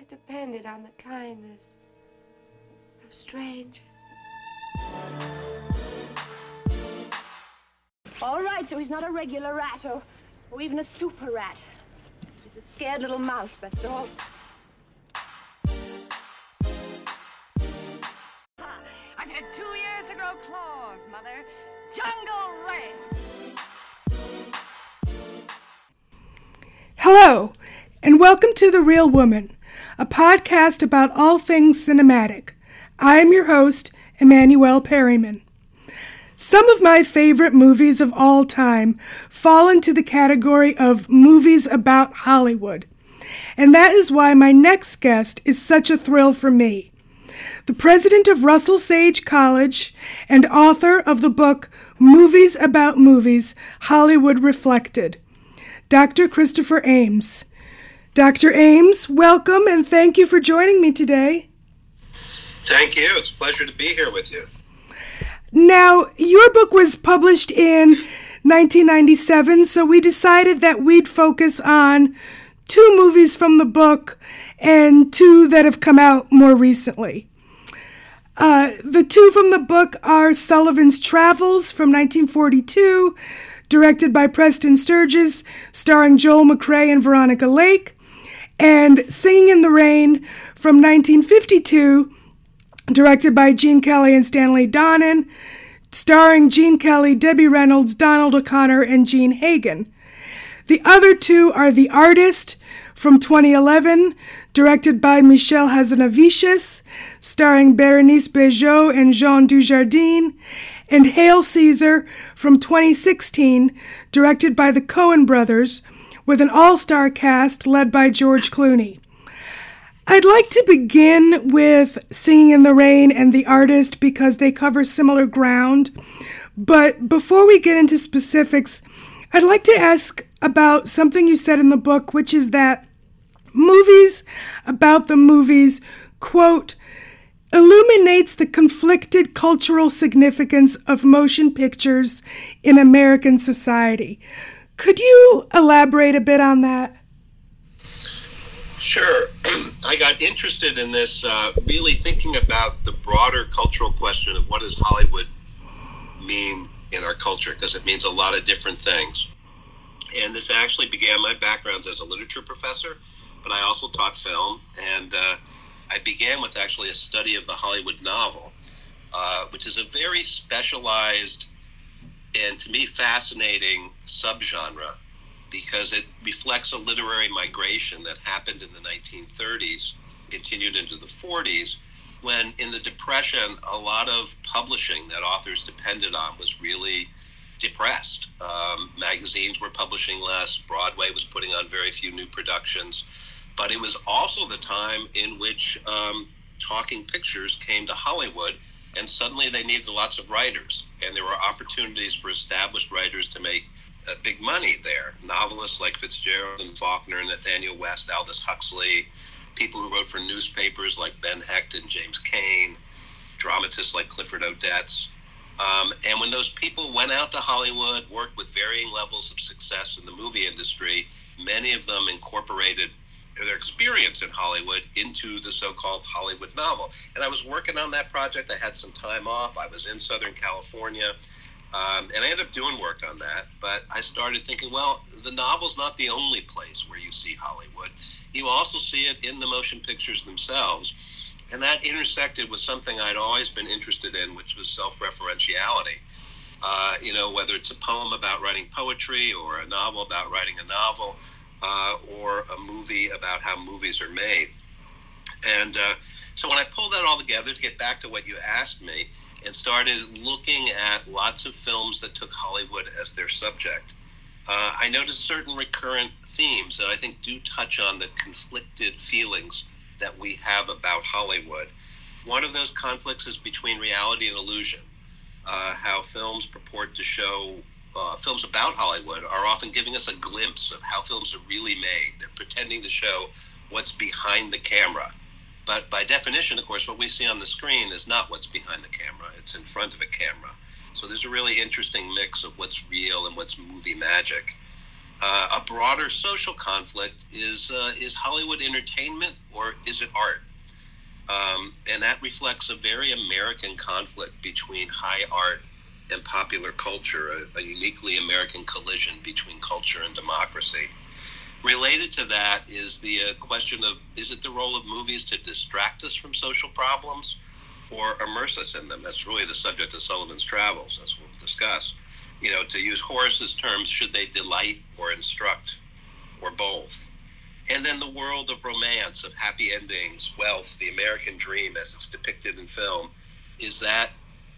always depended on the kindness of strangers. All right, so he's not a regular rat or even a super rat. He's just a scared little mouse, that's all. I've had 2 years to grow claws, Mother. Jungle Rat. Hello, and welcome to The Real Woman, a podcast about all things cinematic. I am your host, Emmanuel Perryman. Some of my favorite movies of all time fall into the category of movies about Hollywood, and that is why my next guest is such a thrill for me. The president of Russell Sage College and author of the book Movies About Movies, Hollywood Reflected, Dr. Christopher Ames. Dr. Ames, welcome and thank you for joining me today. Thank you. It's a pleasure to be here with you. Now, your book was published in 1997, so we decided that we'd focus on two movies from the book and two that have come out more recently. The two from the book are Sullivan's Travels from 1942, directed by Preston Sturges, starring Joel McCrea and Veronica Lake, and Singin' in the Rain from 1952, directed by Gene Kelly and Stanley Donen, starring Gene Kelly, Debbie Reynolds, Donald O'Connor, and Gene Hagen. The other two are The Artist from 2011, directed by Michel Hazanavicius, starring Berenice Bejo and Jean Dujardin, and Hail, Caesar! From 2016, directed by the Coen Brothers, with an all-star cast led by George Clooney. I'd like to begin with Singin' in the Rain and The Artist because they cover similar ground. But before we get into specifics, I'd like to ask about something you said in the book, which is that movies about the movies, quote, illuminates the conflicted cultural significance of motion pictures in American society. Could you elaborate a bit on that? Sure. I got interested in this really thinking about the broader cultural question of what does Hollywood mean in our culture, because it means a lot of different things. And this actually began my backgrounds as a literature professor, but I also taught film. And I began with actually a study of the Hollywood novel, which is a very specialized and, to me, fascinating subgenre, because it reflects a literary migration that happened in the 1930s, continued into the 40s, when in the Depression, a lot of publishing that authors depended on was really depressed. Magazines were publishing less, Broadway was putting on very few new productions, but it was also the time in which talking pictures came to Hollywood, and suddenly they needed lots of writers, and there were opportunities for established writers to make big money there. Novelists like Fitzgerald and Faulkner, Nathaniel West, Aldous Huxley, people who wrote for newspapers like Ben Hecht and James Cain, dramatists like Clifford Odets. And when those people went out to Hollywood, worked with varying levels of success in the movie industry, many of them incorporated their experience in Hollywood into the so-called Hollywood novel. And I was working on that project. I had some time off. I was in Southern California. And I ended up doing work on that, but I started thinking, well, the novel's not the only place where you see Hollywood. You also see it in the motion pictures themselves. And that intersected with something I'd always been interested in, which was self-referentiality. Whether it's a poem about writing poetry or a novel about writing a novel or a movie about how movies are made. And so when I pulled that all together, to get back to what you asked me, and started looking at lots of films that took Hollywood as their subject, I noticed certain recurrent themes that I think do touch on the conflicted feelings that we have about Hollywood. One of those conflicts is between reality and illusion. How films purport to show, films about Hollywood are often giving us a glimpse of how films are really made. They're pretending to show what's behind the camera. But by definition, of course, what we see on the screen is not what's behind the camera. It's in front of a camera. So there's a really interesting mix of what's real and what's movie magic. a broader social conflict is Hollywood entertainment or is it art? And that reflects a very American conflict between high art and popular culture, a uniquely American collision between culture and democracy. Related to that is the question of, is it the role of movies to distract us from social problems or immerse us in them? That's really the subject of Sullivan's Travels, as we'll discuss. You know, to use Horace's terms, should they delight or instruct or both? And then the world of romance, of happy endings, wealth, the American dream as it's depicted in film, is that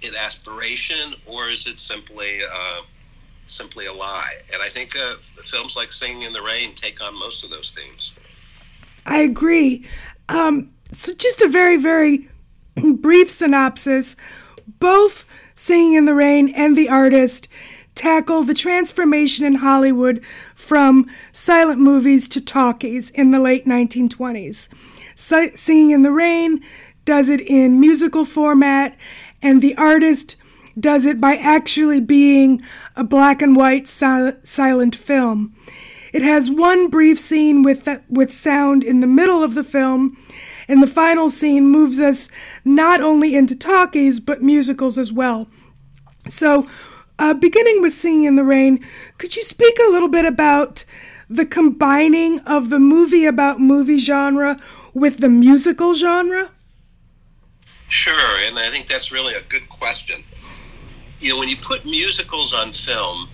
an aspiration or is it simply a lie? And I think films like Singin' in the Rain take on most of those themes. I agree. So just a very, very brief synopsis. Both Singin' in the Rain and The Artist tackle the transformation in Hollywood from silent movies to talkies in the late 1920s. Singin' in the Rain does it in musical format, and The Artist does it by actually being a black and white silent film. It has one brief scene with sound in the middle of the film, and the final scene moves us not only into talkies, but musicals as well. So, beginning with Singin' in the Rain, could you speak a little bit about the combining of the movie about movie genre with the musical genre? Sure, and I think that's really a good question. You know, when you put musicals on film,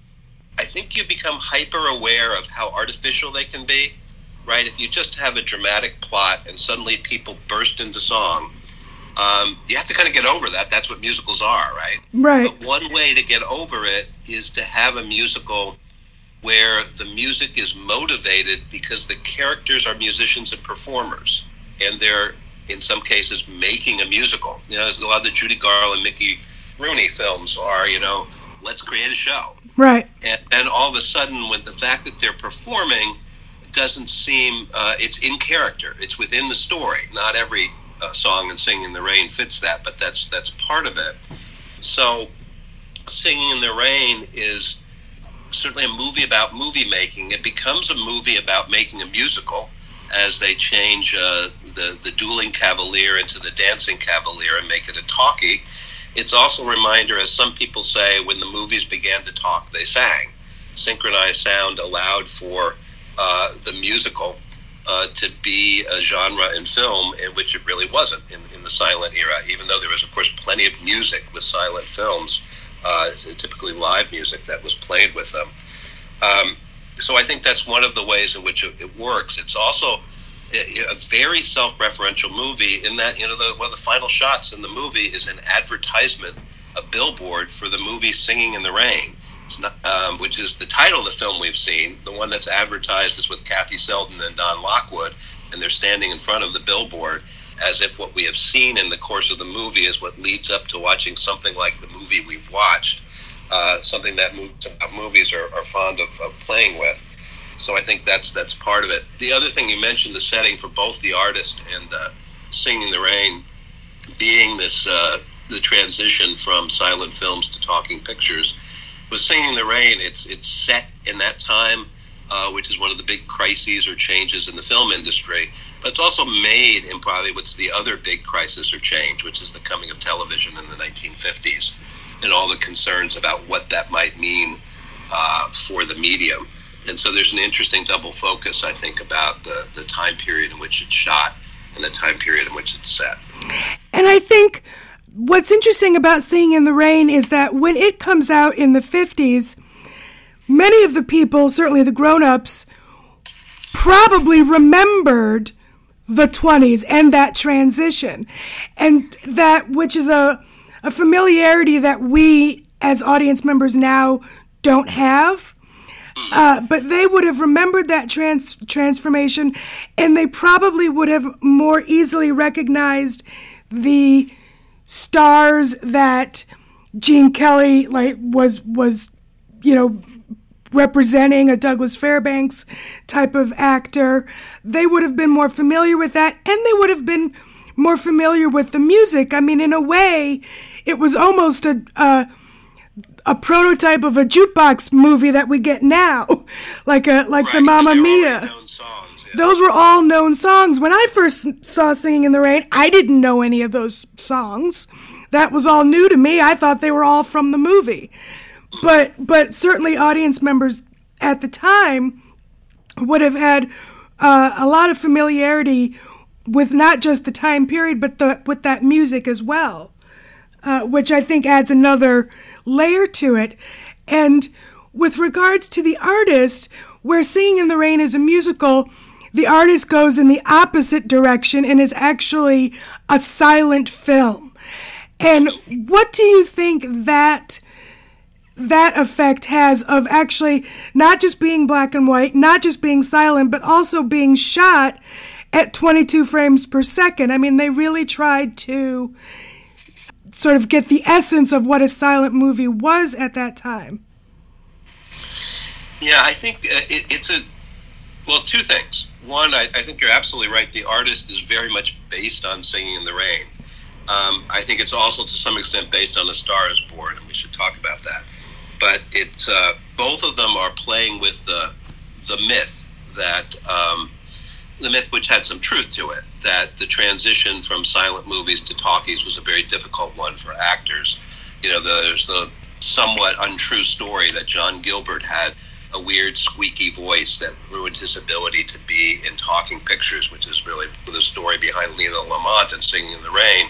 I think you become hyper aware of how artificial they can be, right? If you just have a dramatic plot and suddenly people burst into song, you have to kind of get over that. That's what musicals are, right? Right. But one way to get over it is to have a musical where the music is motivated because the characters are musicians and performers, and they're, in some cases, making a musical. You know, a lot of the Judy Garland, Mickey Rooney films are, you know, let's create a show. Right. And then all of a sudden, when the fact that they're performing doesn't seem, it's in character, it's within the story. Not every song and Singin' in the Rain fits that, but that's part of it. So Singin' in the Rain is certainly a movie about movie making. It becomes a movie about making a musical as they change the dueling cavalier into the dancing cavalier and make it a talkie. It's also a reminder, as some people say, when the movies began to talk, they sang. Synchronized sound allowed for the musical to be a genre in film in which it really wasn't in the silent era, even though there was, of course, plenty of music with silent films, typically live music that was played with them. So I think that's one of the ways in which it works. It's also a very self-referential movie in that, you know, one of the final shots in the movie is an advertisement, a billboard for the movie Singin' in the Rain. It's not, which is the title of the film we've seen. The one that's advertised is with Kathy Selden and Don Lockwood, and they're standing in front of the billboard as if what we have seen in the course of the movie is what leads up to watching something like the movie we've watched, something that movies are fond of playing with. So I think that's part of it. The other thing you mentioned, the setting for both The Artist and Singin' in the Rain, being this the transition from silent films to talking pictures. With Singin' in the Rain, it's set in that time, which is one of the big crises or changes in the film industry. But it's also made in probably what's the other big crisis or change, which is the coming of television in the 1950s and all the concerns about what that might mean for the medium. And so there's an interesting double focus, I think, about the time period in which it's shot and the time period in which it's set. And I think what's interesting about Singin' in the Rain is that when it comes out in the 50s, many of the people, certainly the grown-ups, probably remembered the 20s and that transition. And that, which is a familiarity that we as audience members now don't have. But they would have remembered that transformation, and they probably would have more easily recognized the stars that Gene Kelly was you know, representing, a Douglas Fairbanks type of actor. They would have been more familiar with that, and they would have been more familiar with the music. I mean, in a way, it was almost a a prototype of a jukebox movie that we get now, like the Mamma Mia. Those were all known songs. When I first saw Singing in the Rain, I didn't know any of those songs. That was all new to me. I thought they were all from the movie. But certainly audience members at the time would have had a lot of familiarity with not just the time period, but with that music as well, which I think adds another layer to it. And with regards to The Artist, where Singing in the Rain is a musical, The Artist goes in the opposite direction and is actually a silent film. And what do you think that effect has of actually not just being black and white, not just being silent, but also being shot at 22 frames per second? I mean, they really tried to sort of get the essence of what a silent movie was at that time. Yeah, I think it's two things. One, I think you're absolutely right. The Artist is very much based on Singing in the Rain. I think it's also to some extent based on A Star is Born, and we should talk about that. But it's both of them are playing with the myth that the myth which had some truth to it, that the transition from silent movies to talkies was a very difficult one for actors. You know, there's a somewhat untrue story that John Gilbert had a weird squeaky voice that ruined his ability to be in talking pictures, which is really the story behind Lena Lamont and Singing in the Rain.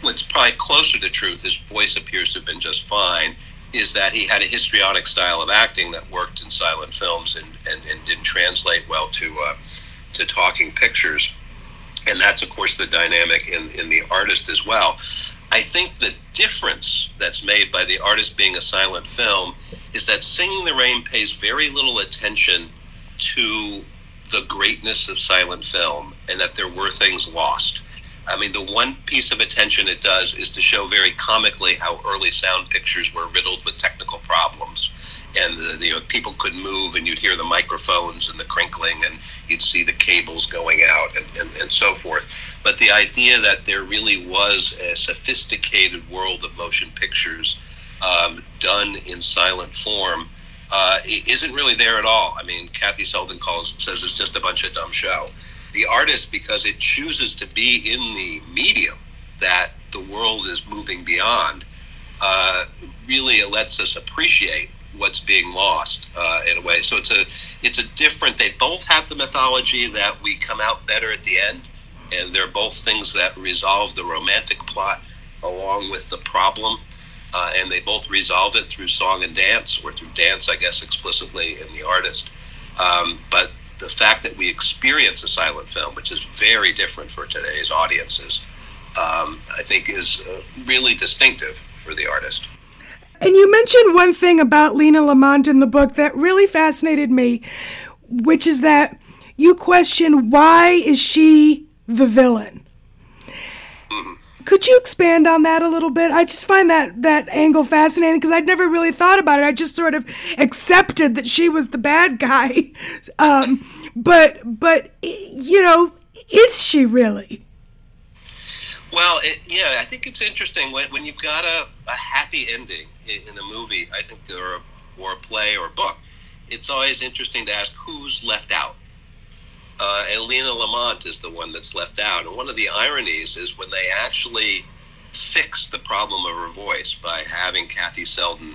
What's probably closer to truth, his voice appears to have been just fine, is that he had a histrionic style of acting that worked in silent films and didn't translate well to talking pictures. And that's, of course, the dynamic in The Artist as well. I think the difference that's made by The Artist being a silent film is that Singing in the Rain pays very little attention to the greatness of silent film and that there were things lost. I mean, the one piece of attention it does is to show very comically how early sound pictures were riddled with technical problems. And people couldn't move, and you'd hear the microphones and the crinkling, and you'd see the cables going out and so forth. But the idea that there really was a sophisticated world of motion pictures done in silent form isn't really there at all. I mean, Kathy Selden says it's just a bunch of dumb show. The Artist, because it chooses to be in the medium that the world is moving beyond, really lets us appreciate what's being lost in a way. So it's a different, they both have the mythology that we come out better at the end, and they're both things that resolve the romantic plot along with the problem, and they both resolve it through song and dance, or through dance, I guess, explicitly in The Artist. But the fact that we experience a silent film, which is very different for today's audiences, I think is really distinctive for The Artist. And you mentioned one thing about Lena Lamont in the book that really fascinated me, which is that you question, why is she the villain? Could you expand on that a little bit? I just find that angle fascinating because I'd never really thought about it. I just sort of accepted that she was the bad guy. But you know, is she really? Well, I think it's interesting when you've got a happy ending in a movie, I think, or a play or a book, it's always interesting to ask who's left out. And Lena Lamont is the one that's left out. And one of the ironies is when they actually fix the problem of her voice by having Kathy Selden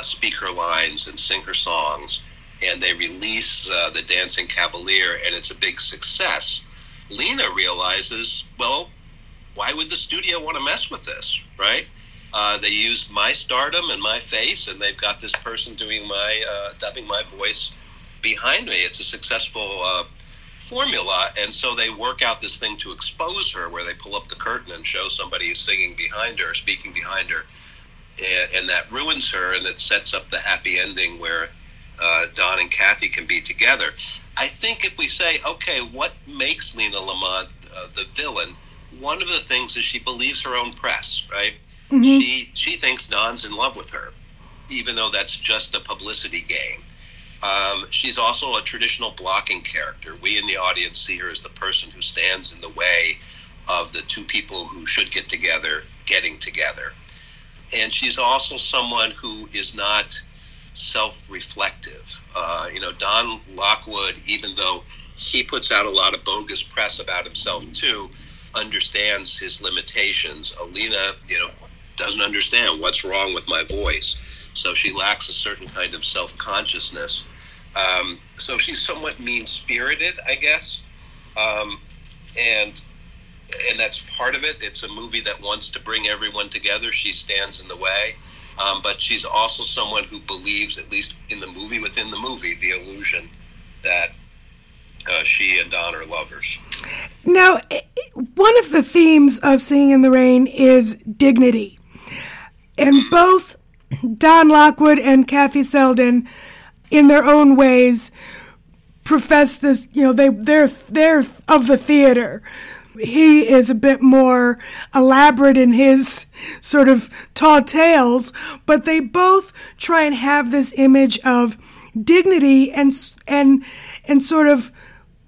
speak her lines and sing her songs, and they release The Dancing Cavalier, and it's a big success, Lena realizes, well, why would the studio want to mess with this, right? They used my stardom and my face, and they've got this person doing dubbing my voice behind me. It's a successful formula, and so they work out this thing to expose her, where they pull up the curtain and show somebody singing behind her, speaking behind her, and that ruins her, and it sets up the happy ending where Don and Kathy can be together. I think if we say, okay, what makes Lena Lamont the villain? One of the things is she believes her own press, right? Mm-hmm. She thinks Don's in love with her, even though that's just a publicity game. She's also a traditional blocking character. We in the audience see her as the person who stands in the way of the two people who should get together getting together. And she's also someone who is not self-reflective. Don Lockwood, even though he puts out a lot of bogus press about himself too, understands his limitations. Alina, doesn't understand what's wrong with my voice. So she lacks a certain kind of self-consciousness. So she's somewhat mean-spirited, I guess. And that's part of it. It's a movie that wants to bring everyone together. She stands in the way. But she's also someone who believes, at least in the movie, within the movie, the illusion that she and Don are lovers. Now, one of the themes of Singing in the Rain is dignity. And both Don Lockwood and Kathy Selden, in their own ways, profess this, they're of the theater. He is a bit more elaborate in his sort of tall tales, but they both try and have this image of dignity and sort of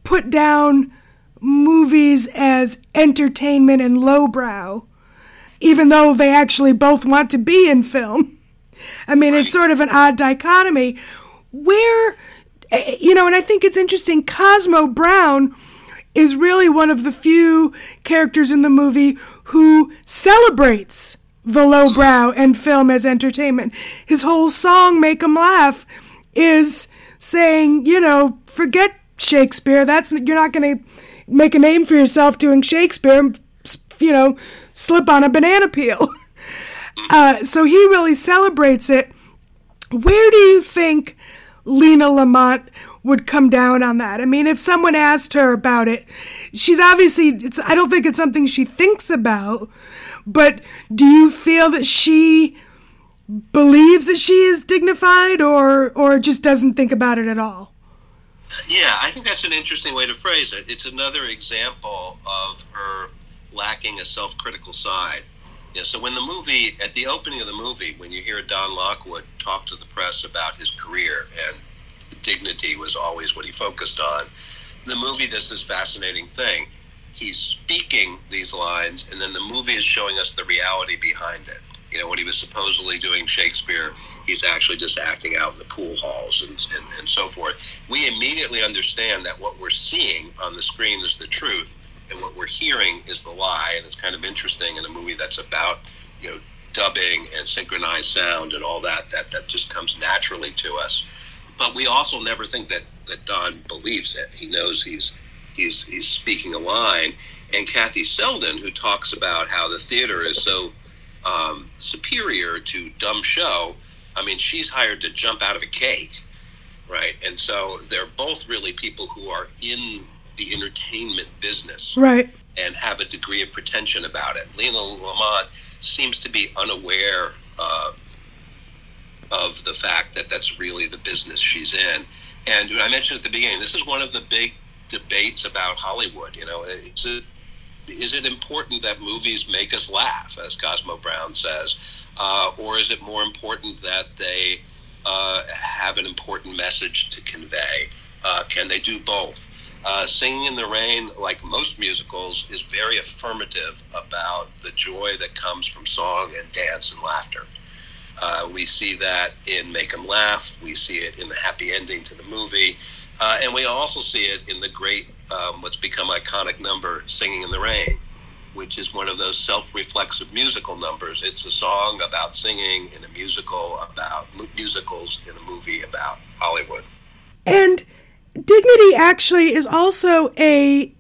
put down movies as entertainment and lowbrow, even though they actually both want to be in film. I mean, it's sort of an odd dichotomy where, and I think it's interesting, Cosmo Brown is really one of the few characters in the movie who celebrates the lowbrow and film as entertainment. His whole song, Make 'Em Laugh, is saying, forget Shakespeare. You're not going to make a name for yourself doing Shakespeare and, slip on a banana peel. So he really celebrates it. Where do you think Lena Lamont would come down on that? I mean, if someone asked her about it, she's obviously, I don't think it's something she thinks about, but do you feel that she believes that she is dignified or just doesn't think about it at all? Yeah, I think that's an interesting way to phrase it. It's another example of her lacking a self-critical side. So when the movie, at the opening of the movie, when you hear Don Lockwood talk to the press about his career and dignity was always what he focused on, the movie does this fascinating thing. He's speaking these lines, and then the movie is showing us the reality behind it. When he was supposedly doing Shakespeare, he's actually just acting out in the pool halls and so forth. We immediately understand that what we're seeing on the screen is the truth, and what we're hearing is the lie, and it's kind of interesting in a movie that's about, dubbing and synchronized sound and all that just comes naturally to us. But we also never think that Don believes it. He knows he's speaking a line. And Kathy Selden, who talks about how the theater is so superior to dumb show, I mean, she's hired to jump out of a cake, right? And so they're both really people who are in the entertainment business, right, and have a degree of pretension about it. Lena Lamont seems to be unaware of the fact that that's really the business she's in. And I mentioned at the beginning, this is one of the big debates about Hollywood. Is it important that movies make us laugh, as Cosmo Brown says, or is it more important that they have an important message to convey? Can they do both? Singing in the Rain, like most musicals, is very affirmative about the joy that comes from song and dance and laughter. We see that in Make 'Em Laugh. We see it in the happy ending to the movie. And we also see it in the great, what's become iconic number, Singing in the Rain, which is one of those self-reflexive musical numbers. It's a song about singing in a musical, about musicals in a movie about Hollywood. And dignity actually is also a,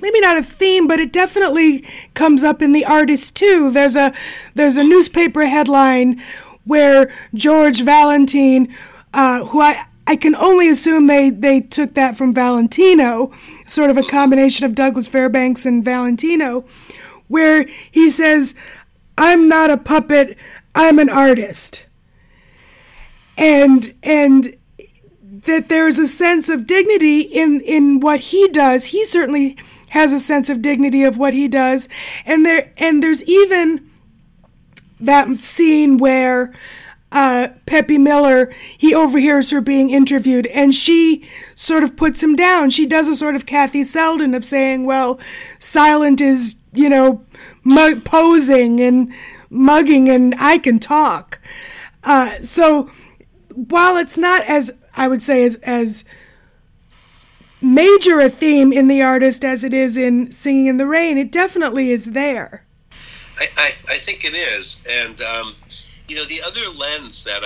maybe not a theme, but it definitely comes up in The Artist too. There's a newspaper headline where George Valentine, who I can only assume they took that from Valentino, sort of a combination of Douglas Fairbanks and Valentino, where he says, "I'm not a puppet, I'm an artist." And that there's a sense of dignity in what he does. He certainly has a sense of dignity of what he does. And there's even that scene where Peppy Miller, he overhears her being interviewed, and she sort of puts him down. She does a sort of Kathy Selden of saying, well, silent is, posing, and mugging and I can talk. So while it's not as, I would say, as major a theme in The Artist as it is in Singing in the Rain, it definitely is there. I think it is. And, the other lens that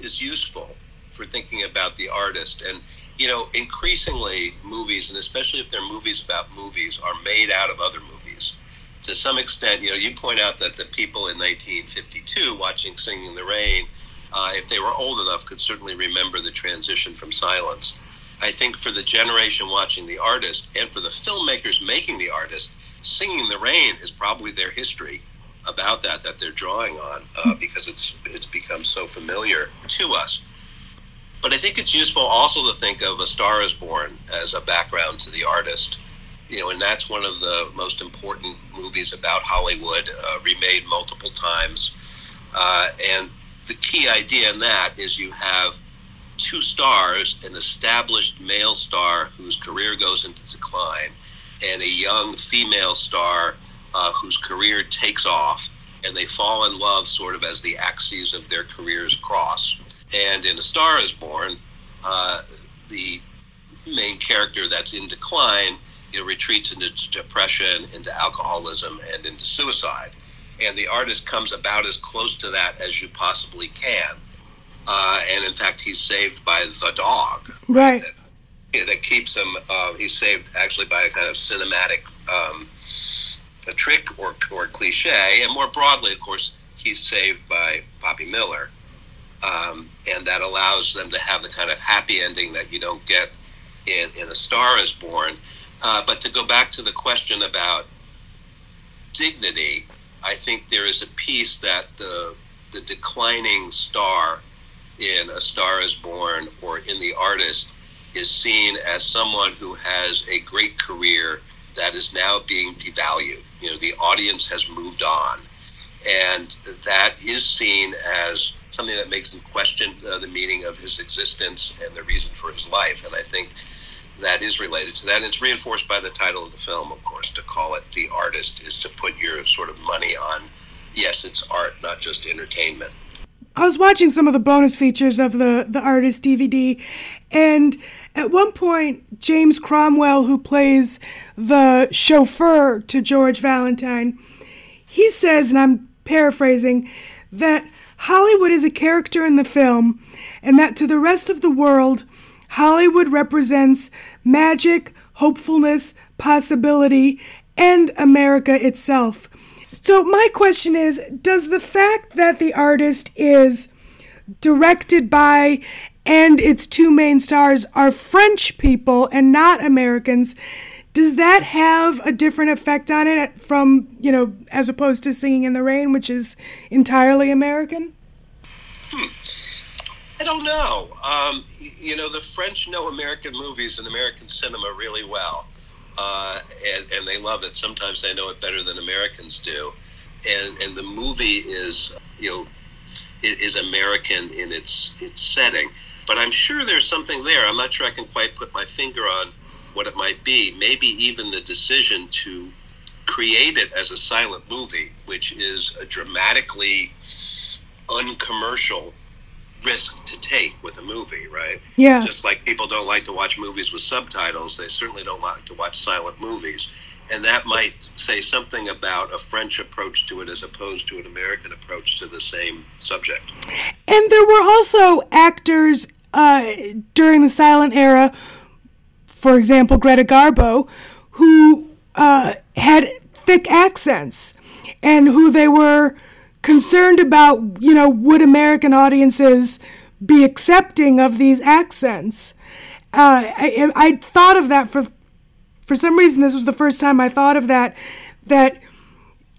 is useful for thinking about The Artist, and, increasingly movies, and especially if they're movies about movies, are made out of other movies. To some extent, you point out that the people in 1952 watching Singing in the Rain, if they were old enough, could certainly remember the transition from silence. I think for the generation watching The Artist and for the filmmakers making The Artist, Singing in the Rain is probably their history about that they're drawing on, because it's become so familiar to us. But I think it's useful also to think of A Star is Born as a background to The Artist. And that's one of the most important movies about Hollywood, remade multiple times. And the key idea in that is you have two stars, an established male star whose career goes into decline, and a young female star whose career takes off, and they fall in love sort of as the axes of their careers cross. And in A Star is Born, the main character that's in decline, retreats into depression, into alcoholism, and into suicide. And The Artist comes about as close to that as you possibly can. And in fact, he's saved by the dog. Right. That keeps him, he's saved actually by a kind of cinematic trick or cliche. And more broadly, of course, he's saved by Bobby Miller. And that allows them to have the kind of happy ending that you don't get in A Star is Born. But to go back to the question about dignity, I think there is a piece that the declining star in A Star is Born or in The Artist is seen as someone who has a great career that is now being devalued. The audience has moved on, and that is seen as something that makes him question the meaning of his existence and the reason for his life. And I think that is related to that. And it's reinforced by the title of the film, of course. To call it The Artist is to put your sort of money on, yes, it's art, not just entertainment. I was watching some of the bonus features of the Artist DVD, and at one point, James Cromwell, who plays the chauffeur to George Valentine, he says, and I'm paraphrasing, that Hollywood is a character in the film, and that to the rest of the world, Hollywood represents magic, hopefulness, possibility, and America itself. So my question is, does the fact that The Artist is directed by and its two main stars are French people and not Americans, does that have a different effect on it from, as opposed to Singing in the Rain, which is entirely American? I don't know. The French know American movies and American cinema really well. And they love it. Sometimes they know it better than Americans do, and the movie is American in its setting. But I'm sure there's something there. I'm not sure I can quite put my finger on what it might be. Maybe even the decision to create it as a silent movie, which is a dramatically uncommercial risk to take with a movie, right? Yeah. Just like people don't like to watch movies with subtitles, they certainly don't like to watch silent movies. And that might say something about a French approach to it as opposed to an American approach to the same subject. And there were also actors during the silent era, for example, Greta Garbo, who had thick accents and who they were concerned about, would American audiences be accepting of these accents? I thought of that for some reason. This was the first time I thought of that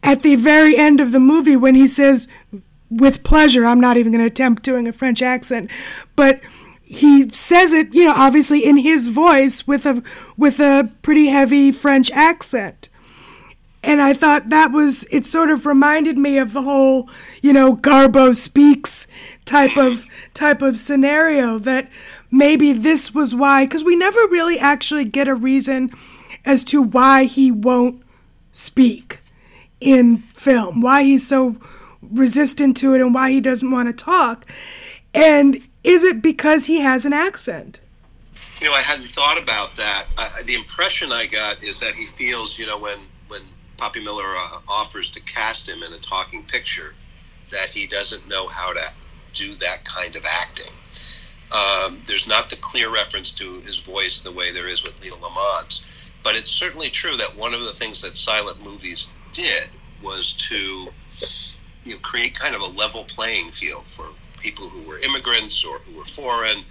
at the very end of the movie when he says, with pleasure, I'm not even going to attempt doing a French accent, but he says it, obviously in his voice with a pretty heavy French accent. And I thought it sort of reminded me of the whole, Garbo Speaks type of scenario, that maybe this was why, because we never really actually get a reason as to why he won't speak. in film, why he's so resistant to it and why he doesn't want to talk. And is it because he has an accent? You know, I hadn't thought about that. The impression I got is that he feels, you know, when Poppy Miller offers to cast him in a talking picture, that he doesn't know how to do that kind of acting. There's not the clear reference to his voice the way there is with Lena Lamont. But it's certainly true that one of the things that silent movies did was to, you know, create kind of a level playing field for people who were immigrants or who were foreign,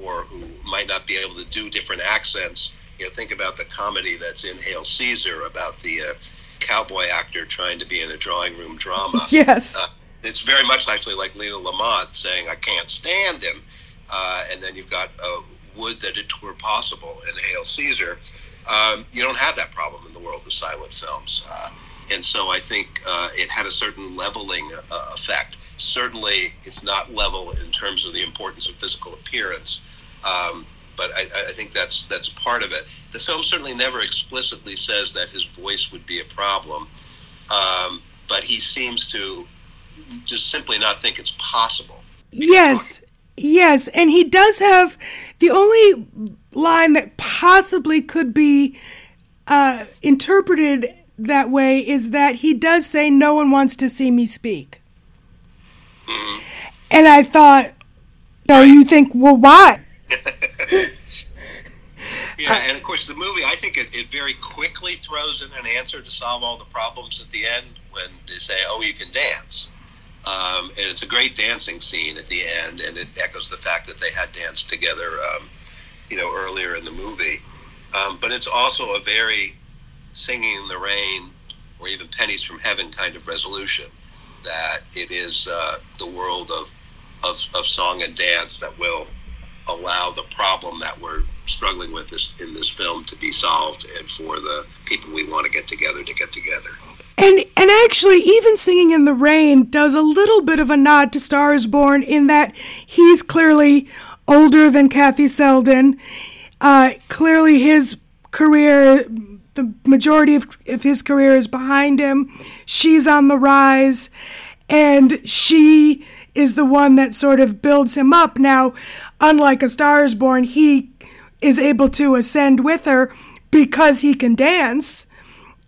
or who might not be able to do different accents. You know, think about the comedy that's in Hail, Caesar! About the cowboy actor trying to be in a drawing room drama. Yes. It's very much actually like Lena Lamont saying, I can't stand him. And then you've got, would that it were possible in Hail, Caesar! You don't have that problem in the world of silent films. And so I think it had a certain leveling effect. Certainly it's not level in terms of the importance of physical appearance, but I think that's part of it. The film certainly never explicitly says that his voice would be a problem, but he seems to just simply not think it's possible. Yes, yes, and he does have the only line that possibly could be interpreted that way is that he does say, no one wants to see me speak. Mm-hmm. And I thought, no, you think, well, why? Yeah, and of course the movie, I think it very quickly throws in an answer to solve all the problems at the end when they say, oh, you can dance. And it's a great dancing scene at the end, and it echoes the fact that they had danced together, you know, earlier in the movie. But it's also a very Singing in the Rain or even Pennies from Heaven kind of resolution, that it is the world of song and dance that will allow the problem that we're struggling with in this film to be solved, and for the people we want to get together to get together. And actually, even Singing in the Rain does a little bit of a nod to Star is Born, in that he's clearly older than Kathy Selden. Clearly his career, the majority of his career is behind him. She's on the rise, and she is the one that sort of builds him up. Now, unlike A Star is Born, he is able to ascend with her because he can dance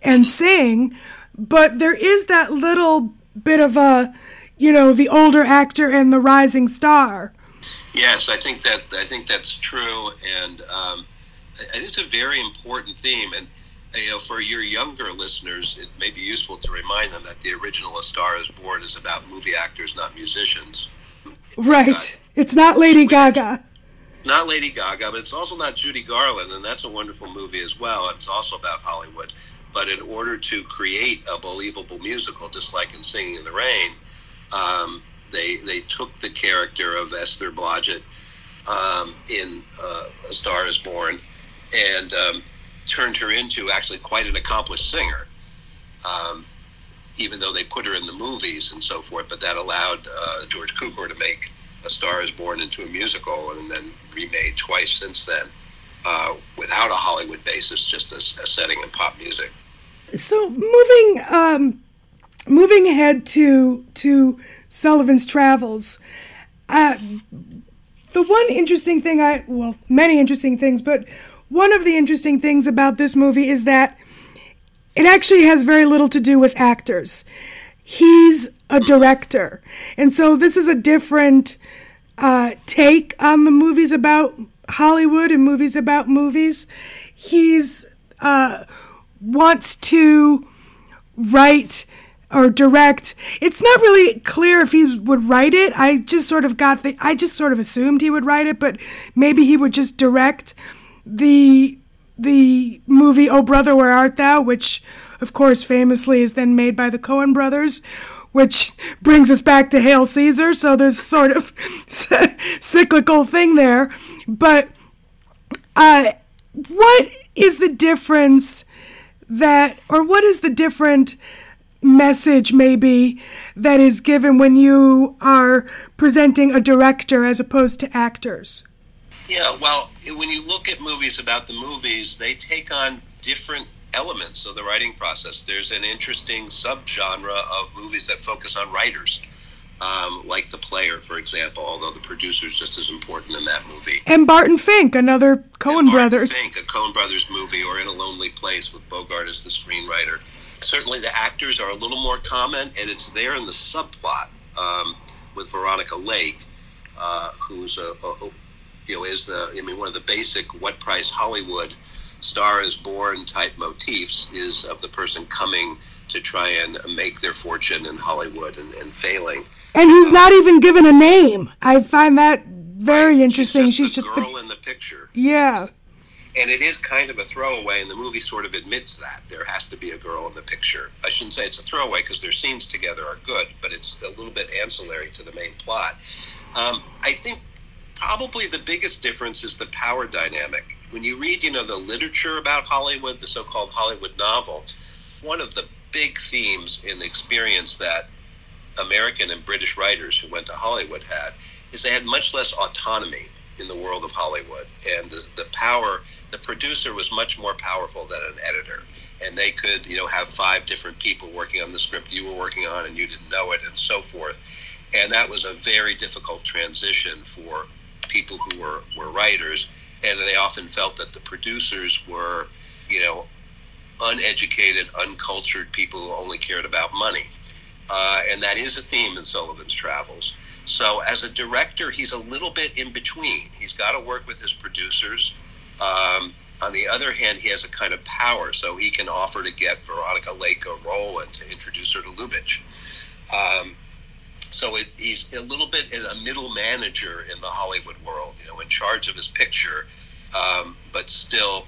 and sing, but there is that little bit of a, you know, the older actor and the rising star. Yes, I think that's true, and it's a very important theme, and you know, for your younger listeners, it may be useful to remind them that the original A Star is Born is about movie actors, not musicians. Right. It's not Lady Gaga. Not Lady Gaga, but it's also not Judy Garland, and that's a wonderful movie as well. It's also about Hollywood. But in order to create a believable musical, just like in Singing in the Rain, they took the character of Esther Blodgett in A Star is Born and turned her into actually quite an accomplished singer, even though they put her in the movies and so forth. But that allowed George Cooper to make A Star is Born into a musical, and then remade twice since then, without a Hollywood basis, just a setting in pop music. So moving ahead to Sullivan's Travels, the one interesting thing many interesting things, but one of the interesting things about this movie is that it actually has very little to do with actors. He's a director. And so this is a different take on the movies about Hollywood and movies about movies. He's wants to write or direct. It's not really clear if he would write it. I just sort of assumed he would write it, but maybe he would just direct the movie Oh Brother, Where Art Thou?, which of course famously is then made by the Coen Brothers, which brings us back to Hail, Caesar!, so there's sort of cyclical thing there. But what is the difference what is the different message maybe that is given when you are presenting a director as opposed to actors? Yeah, well, when you look at movies about the movies, they take on different elements of the writing process. There's an interesting subgenre of movies that focus on writers, like The Player, for example, although the producer's just as important in that movie. And Barton Fink, another Coen Brothers. Barton Fink, a Coen Brothers movie, or In a Lonely Place with Bogart as the screenwriter. Certainly the actors are a little more common, and it's there in the subplot with Veronica Lake, who's one of the basic What Price Hollywood Star is Born type motifs is of the person coming to try and make their fortune in Hollywood and failing. And who's not even given a name. I find that very interesting. She's just the girl in the picture. Yeah. And it is kind of a throwaway, and the movie sort of admits that. There has to be a girl in the picture. I shouldn't say it's a throwaway because their scenes together are good, but it's a little bit ancillary to the main plot. I think probably the biggest difference is the power dynamic. When you read, the literature about Hollywood, the so-called Hollywood novel, one of the big themes in the experience that American and British writers who went to Hollywood had is they had much less autonomy in the world of Hollywood. And the producer was much more powerful than an editor. And they could, have 5 different people working on the script you were working on and you didn't know it and so forth. And that was a very difficult transition for people who were writers. And they often felt that the producers were, uneducated, uncultured people who only cared about money. And that is a theme in Sullivan's Travels. So as a director, he's a little bit in between. He's got to work with his producers. On the other hand, he has a kind of power, so he can offer to get Veronica Lake a role and to introduce her to Lubitsch. So he's a little bit a middle manager in the Hollywood world, in charge of his picture, but still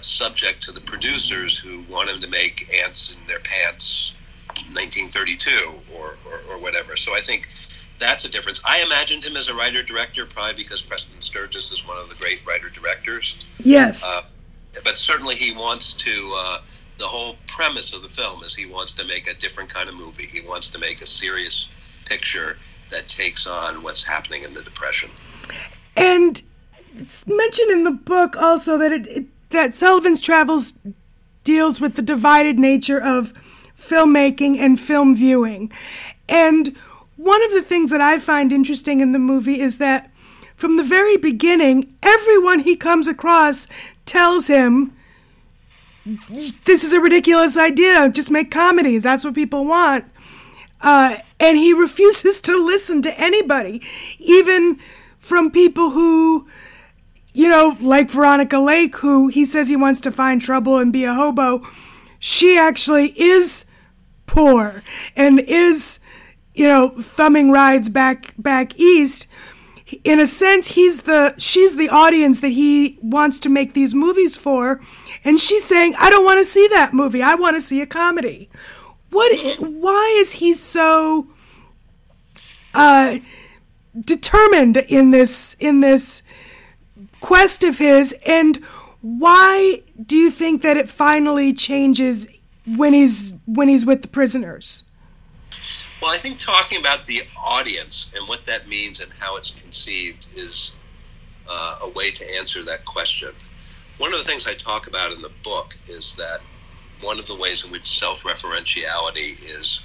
subject to the producers who want him to make Ants in Their Pants 1932 or whatever. So I think that's a difference. I imagined him as a writer-director, probably because Preston Sturges is one of the great writer-directors. Yes. But certainly he wants to... the whole premise of the film is he wants to make a different kind of movie. He wants to make a serious picture that takes on what's happening in the Depression. And it's mentioned in the book also that that Sullivan's Travels deals with the divided nature of filmmaking and film viewing. And one of the things that I find interesting in the movie is that from the very beginning, everyone he comes across tells him, this is a ridiculous idea, just make comedies, that's what people want. And he refuses to listen to anybody, even from people who, like Veronica Lake, who he says he wants to find trouble and be a hobo. She actually is poor and is... thumbing rides back east. In a sense, she's the audience that he wants to make these movies for, and she's saying, "I don't want to see that movie. I want to see a comedy." Why is he so determined in this quest of his? And why do you think that it finally changes when he's with the prisoners? Well, I think talking about the audience and what that means and how it's conceived is a way to answer that question. One of the things I talk about in the book is that one of the ways in which self-referentiality is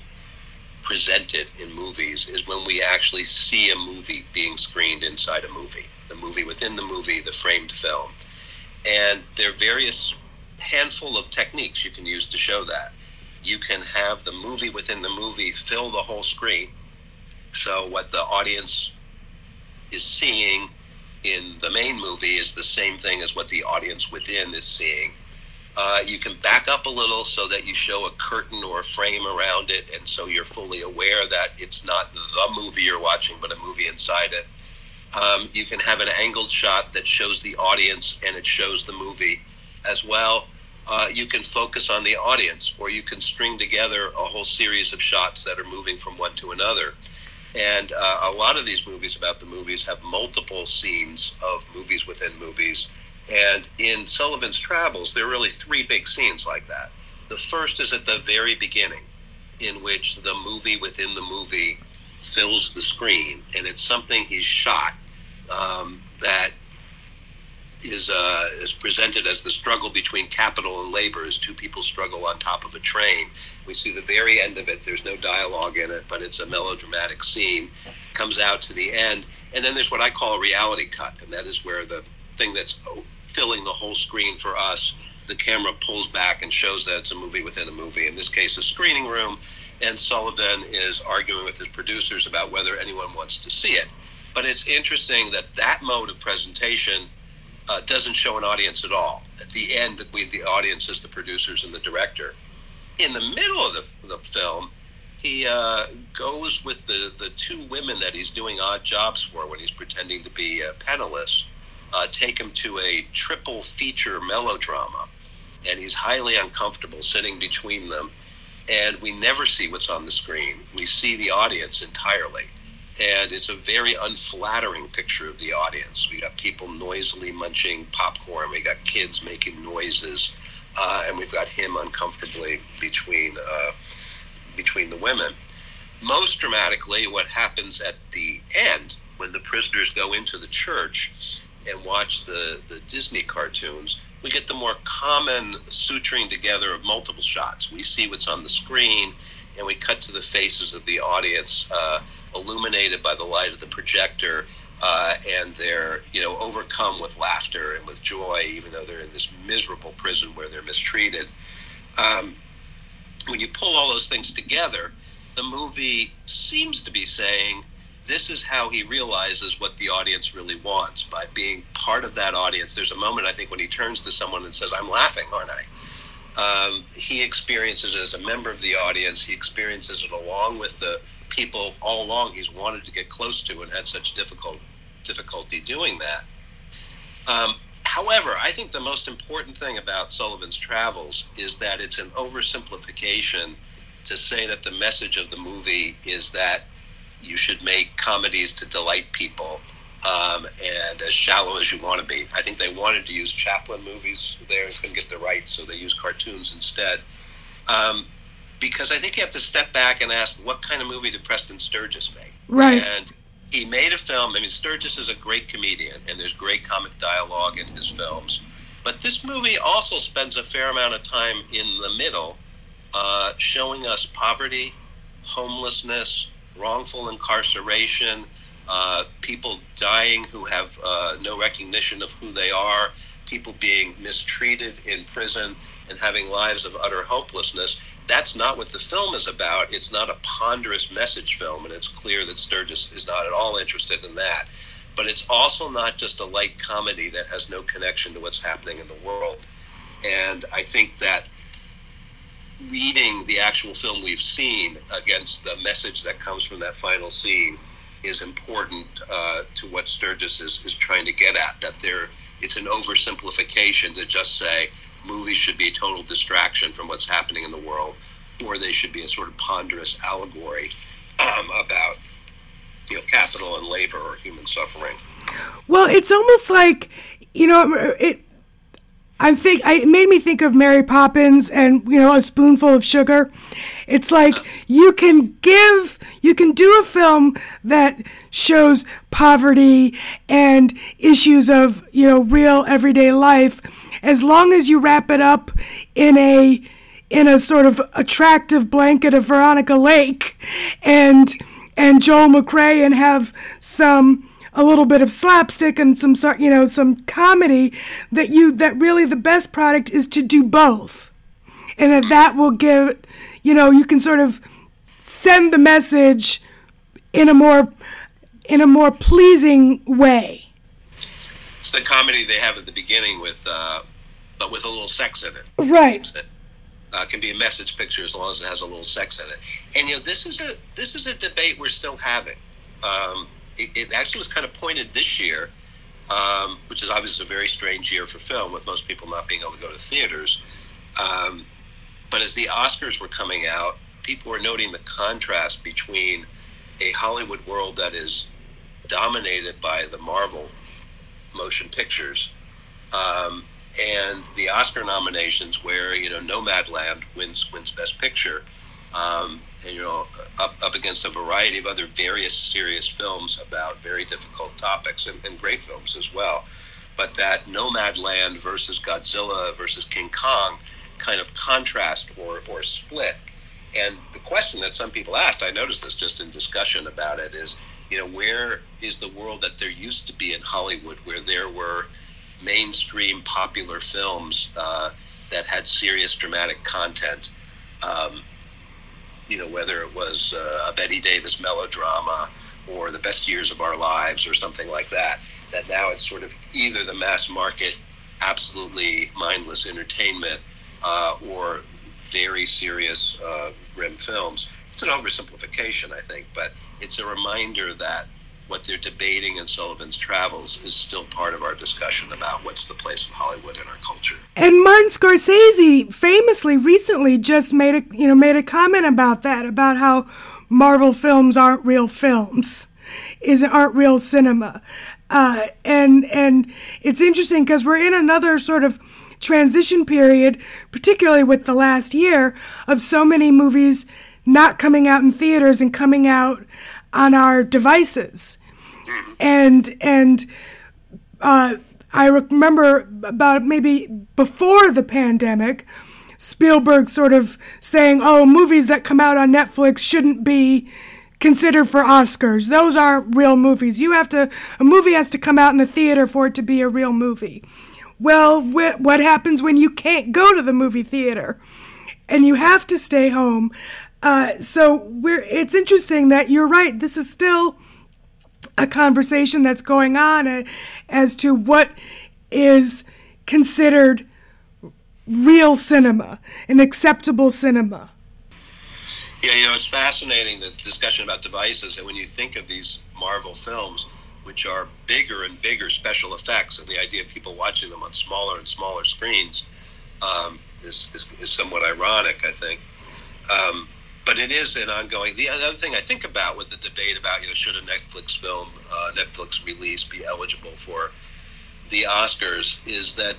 presented in movies is when we actually see a movie being screened inside a movie, the movie within the movie, the framed film. And there are various handful of techniques you can use to show that. You can have the movie within the movie fill the whole screen. So what the audience is seeing in the main movie is the same thing as what the audience within is seeing. You can back up a little so that you show a curtain or a frame around it, and so you're fully aware that it's not the movie you're watching, but a movie inside it. You can have an angled shot that shows the audience and it shows the movie as well. You can focus on the audience, or you can string together a whole series of shots that are moving from one to another. And a lot of these movies about the movies have multiple scenes of movies within movies. And in Sullivan's Travels, there are really 3 big scenes like that. The first is at the very beginning, in which the movie within the movie fills the screen. And it's something he's shot that is presented as the struggle between capital and labor, as two people struggle on top of a train. We see the very end of it. There's no dialogue in it, but it's a melodramatic scene. Comes out to the end, and then there's what I call a reality cut, and that is where the thing that's filling the whole screen for us, the camera pulls back and shows that it's a movie within a movie, in this case a screening room, and Sullivan is arguing with his producers about whether anyone wants to see it. But it's interesting that that mode of presentation doesn't show an audience at all. At the end, the audience is the producers and the director. In the middle of the film, he goes with the two women that he's doing odd jobs for when he's pretending to be penniless, take him to a triple feature melodrama, and he's highly uncomfortable sitting between them, and we never see what's on the screen. We see the audience entirely. And it's a very unflattering picture of the audience. We got people noisily munching popcorn. We got kids making noises, and we've got him uncomfortably between the women. Most dramatically, what happens at the end when the prisoners go into the church and watch the Disney cartoons, we get the more common suturing together of multiple shots. We see what's on the screen, and we cut to the faces of the audience, illuminated by the light of the projector, and they're, overcome with laughter and with joy, even though they're in this miserable prison where they're mistreated. When you pull all those things together, the movie seems to be saying, this is how he realizes what the audience really wants, by being part of that audience. There's a moment, I think, when he turns to someone and says, I'm laughing, aren't I? He experiences it as a member of the audience. He experiences it along with the people all along he's wanted to get close to and had such difficulty doing that. However, I think the most important thing about Sullivan's Travels is that it's an oversimplification to say that the message of the movie is that you should make comedies to delight people, and as shallow as you want to be. I think they wanted to use Chaplin movies there and couldn't get the rights, so they used cartoons instead. Because I think you have to step back and ask, what kind of movie did Preston Sturges make? Right. And he made a film. I mean, Sturges is a great comedian, and there's great comic dialogue in his films. But this movie also spends a fair amount of time in the middle, showing us poverty, homelessness, wrongful incarceration, people dying who have no recognition of who they are, people being mistreated in prison and having lives of utter hopelessness. That's not what the film is about. It's not a ponderous message film, and it's clear that Sturges is not at all interested in that. But it's also not just a light comedy that has no connection to what's happening in the world. And I think that reading the actual film we've seen against the message that comes from that final scene is important to what Sturges is trying to get at, that it's an oversimplification to just say movies should be a total distraction from what's happening in the world, or they should be a sort of ponderous allegory about capital and labor or human suffering. Well, it's almost like, it made me think of Mary Poppins and, A Spoonful of Sugar. It's like you can do a film that shows poverty and issues of, real everyday life, as long as you wrap it up in a sort of attractive blanket of Veronica Lake and Joel McCrea, and have a little bit of slapstick and some comedy, that really the best product is to do both. And that will give, you can sort of send the message in a more pleasing way. It's the comedy they have at the beginning but with a little sex in it. Right. Can be a message picture as long as it has a little sex in it. And this is a debate we're still having. It actually was kind of pointed this year, which is obviously a very strange year for film, with most people not being able to go to theaters. But as the Oscars were coming out, people were noting the contrast between a Hollywood world that is dominated by the Marvel motion pictures and the Oscar nominations, where Nomadland wins Best Picture. And up against a variety of other various serious films about very difficult topics and great films as well. but that Nomadland versus Godzilla versus King Kong kind of contrast or split. And the question that some people asked, I noticed this just in discussion about it, is, you know, where is the world that there used to be in Hollywood where there were mainstream popular films that had serious dramatic content, you know, whether it was a Bette Davis melodrama or The Best Years of Our Lives or something like that, that now it's sort of either the mass market, absolutely mindless entertainment, or very serious grim films. It's an oversimplification, I think, but it's a reminder that what they're debating in Sullivan's Travels is still part of our discussion about what's the place of Hollywood in our culture. And Martin Scorsese famously recently just made a comment about that, about how Marvel films aren't real films, aren't real cinema. And it's interesting because we're in another sort of transition period, particularly with the last year, of so many movies not coming out in theaters and coming out on our devices. And I remember about maybe before the pandemic, Spielberg sort of saying, oh, movies that come out on Netflix shouldn't be considered for Oscars. Those aren't real movies. A movie has to come out in the theater for it to be a real movie. Well, what happens when you can't go to the movie theater and you have to stay home? It's interesting that you're right. This is still a conversation that's going on as to what is considered real cinema and acceptable cinema. Yeah, you know, it's fascinating, the discussion about devices. And when you think of these Marvel films, which are bigger and bigger special effects, and the idea of people watching them on smaller and smaller screens is somewhat ironic, I think. But it is an ongoing. The other thing I think about with the debate about, you know, should a Netflix release be eligible for the Oscars, is that,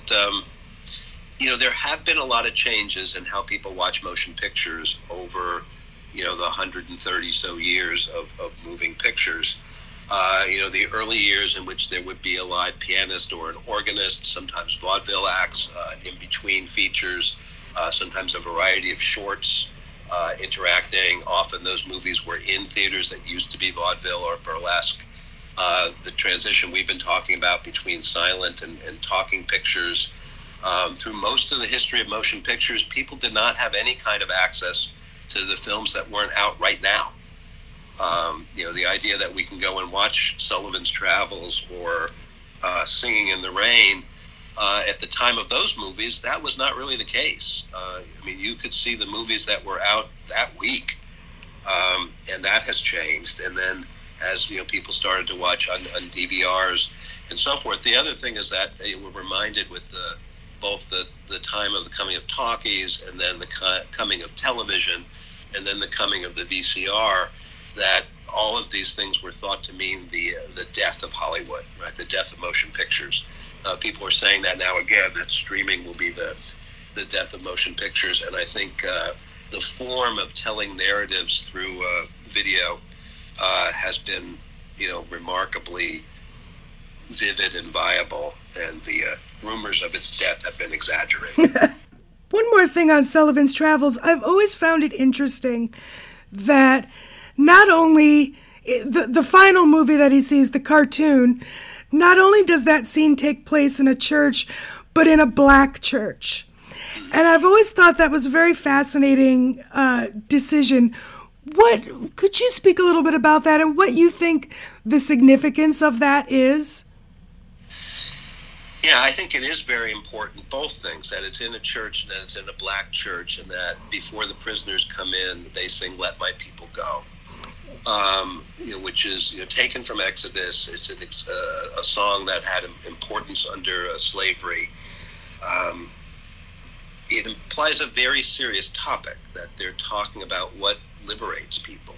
you know, there have been a lot of changes in how people watch motion pictures over, you know, the 130 so years of moving pictures. You know, the early years in which there would be a live pianist or an organist, sometimes vaudeville acts in between features, sometimes a variety of shorts interacting. Often those movies were in theaters that used to be vaudeville or burlesque. The transition we've been talking about between silent and talking pictures. Through most of the history of motion pictures, people did not have any kind of access to the films that weren't out right now. You know, the idea that we can go and watch Sullivan's Travels or Singing in the Rain, at the time of those movies, that was not really the case. I mean, you could see the movies that were out that week, and that has changed. And then, as you know, people started to watch on DVRs and so forth. The other thing is that they were reminded with both the time of the coming of talkies and then the coming of television and then the coming of the VCR, that all of these things were thought to mean the death of Hollywood, right? The death of motion pictures. People are saying that now again, that streaming will be the death of motion pictures. And I think the form of telling narratives through video has been, you know, remarkably vivid and viable. And the rumors of its death have been exaggerated. One more thing on Sullivan's Travels. I've always found it interesting that not only the final movie that he sees, the cartoon, not only does that scene take place in a church, but in a black church. And I've always thought that was a very fascinating decision. Could you speak a little bit about that and what you think the significance of that is? Yeah, I think it is very important, both things, that it's in a church and that it's in a black church, and that before the prisoners come in, they sing, "Let My People Go." You know, which is, you know, taken from Exodus. It's a song that had importance under slavery. It implies a very serious topic, that they're talking about what liberates people.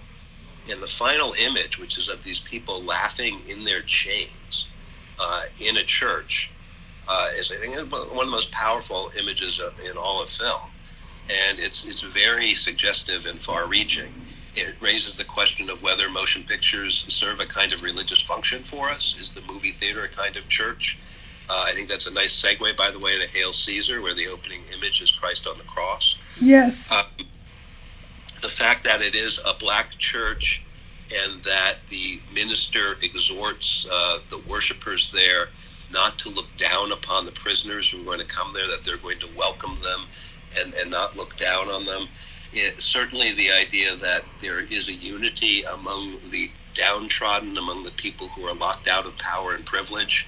And the final image, which is of these people laughing in their chains in a church, is, I think, one of the most powerful images in all of film. And it's very suggestive and far-reaching. It raises the question of whether motion pictures serve a kind of religious function for us. Is the movie theater a kind of church? I think that's a nice segue, by the way, to Hail, Caesar!, where the opening image is Christ on the cross. Yes. The fact that it is a black church and that the minister exhorts the worshipers there not to look down upon the prisoners who are going to come there, that they're going to welcome them and not look down on them. It, certainly the idea that there is a unity among the downtrodden, among the people who are locked out of power and privilege.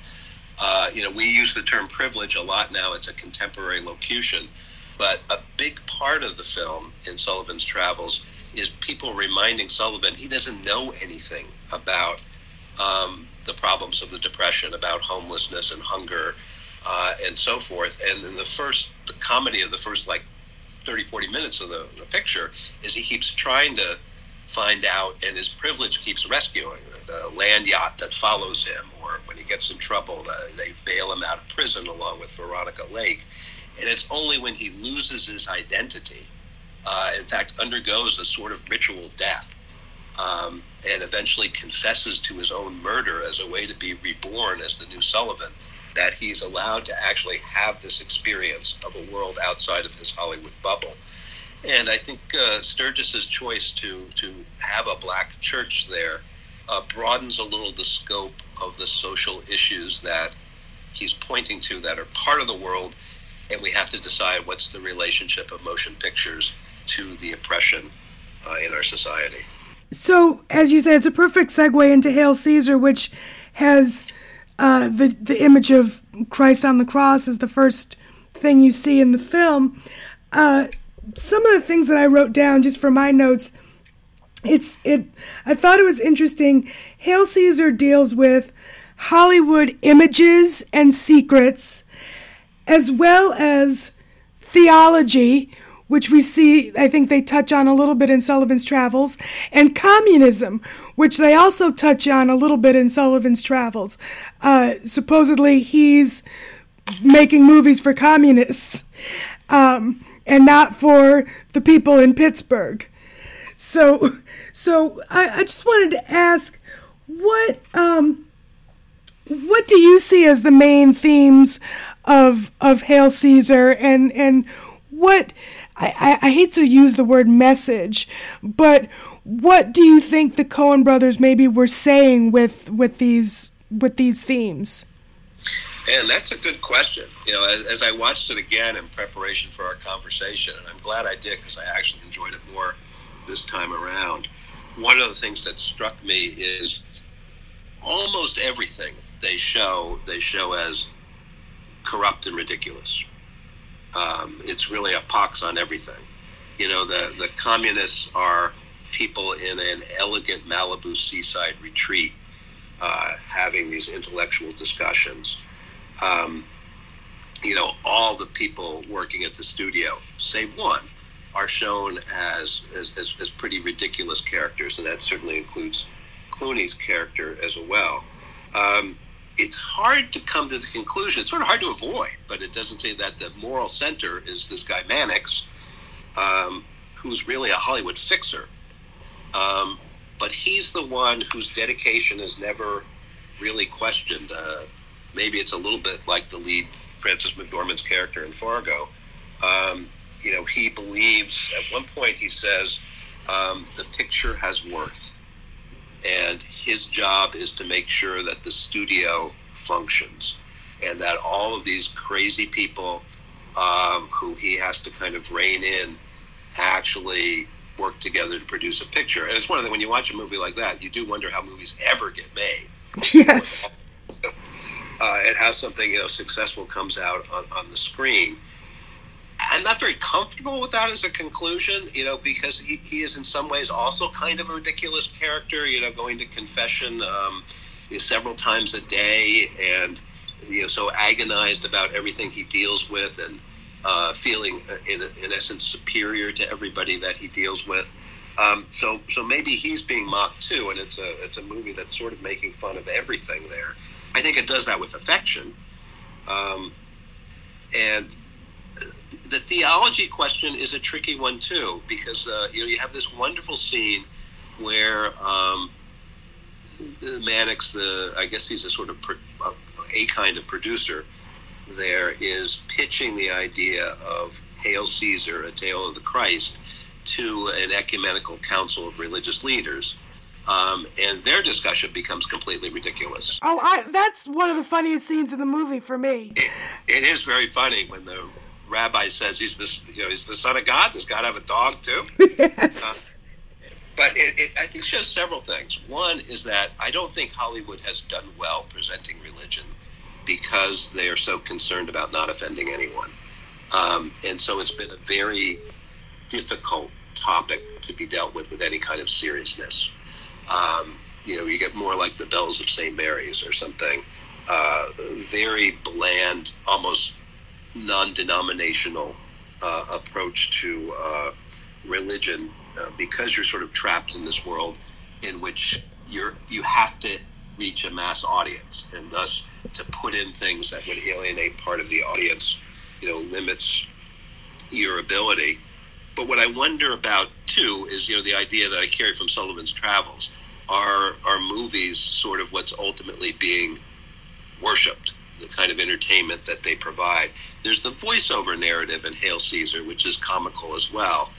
We use the term privilege a lot now. It's a contemporary locution. But a big part of the film in Sullivan's Travels is people reminding Sullivan he doesn't know anything about the problems of the Depression, about homelessness and hunger and so forth. And in the comedy of the first 30-40 minutes of the picture is he keeps trying to find out, and his privilege keeps rescuing the land yacht that follows him, or when he gets in trouble, they bail him out of prison along with Veronica Lake. And it's only when he loses his identity, in fact, undergoes a sort of ritual death, and eventually confesses to his own murder as a way to be reborn as the new Sullivan, that he's allowed to actually have this experience of a world outside of his Hollywood bubble. And I think Sturges's choice to have a black church there broadens a little the scope of the social issues that he's pointing to that are part of the world, and we have to decide what's the relationship of motion pictures to the oppression in our society. So, as you say, it's a perfect segue into Hail, Caesar!, which has the image of Christ on the cross as the first thing you see in the film. Some of the things that I wrote down just for my notes, I thought it was interesting. Hail, Caesar! Deals with Hollywood images and secrets, as well as theology, which we see, I think they touch on a little bit in Sullivan's Travels, and communism, which they also touch on a little bit in Sullivan's Travels. Supposedly he's making movies for communists and not for the people in Pittsburgh. So I just wanted to ask, what do you see as the main themes of Hail, Caesar!, and what, I hate to use the word message, but what do you think the Coen brothers maybe were saying with these themes? And that's a good question. As I watched it again in preparation for our conversation, and I'm glad I did because I actually enjoyed it more this time around. One of the things that struck me is almost everything they show as corrupt and ridiculous. It's really a pox on everything. The communists are people in an elegant Malibu seaside retreat having these intellectual discussions. All the people working at the studio, save one, are shown as pretty ridiculous characters, and that certainly includes Clooney's character as well. It's hard to come to the conclusion. It's sort of hard to avoid, but it doesn't say that the moral center is this guy Mannix, who's really a Hollywood fixer. But he's the one whose dedication is never really questioned. Maybe it's a little bit like the lead, Francis McDormand's character in Fargo. He believes, at one point he says, the picture has worth. And his job is to make sure that the studio functions and that all of these crazy people who he has to kind of rein in actually work together to produce a picture. And it's one of the, when you watch a movie like that, you do wonder how movies ever get made. Yes. And how something, successful comes out on the screen. I'm not very comfortable with that as a conclusion, because he is in some ways also kind of a ridiculous character, going to confession several times a day and, so agonized about everything he deals with and feeling, in essence, superior to everybody that he deals with. So maybe he's being mocked too, and it's a movie that's sort of making fun of everything there. I think it does that with affection. And the theology question is a tricky one too, because you have this wonderful scene where Mannix, I guess he's a sort of a kind of producer there is pitching the idea of Hail, Caesar!, A Tale of the Christ to an ecumenical council of religious leaders. And their discussion becomes completely ridiculous. Oh, that's one of the funniest scenes in the movie for me. It is very funny when the rabbi says he's the son of God. Does God have a dog too? Yes. But I think, shows several things. One is that I don't think Hollywood has done well presenting religion because they are so concerned about not offending anyone. And so it's been a very difficult topic to be dealt with any kind of seriousness. You get more like the Bells of St. Mary's or something, very bland, almost non-denominational approach to religion, because you're sort of trapped in this world in which you have to reach a mass audience, and thus to put in things that would alienate part of the audience, limits your ability. But what I wonder about too is, the idea that I carry from Sullivan's Travels. Are movies sort of what's ultimately being worshipped, the kind of entertainment that they provide? There's the voiceover narrative in Hail, Caesar!, which is comical as well.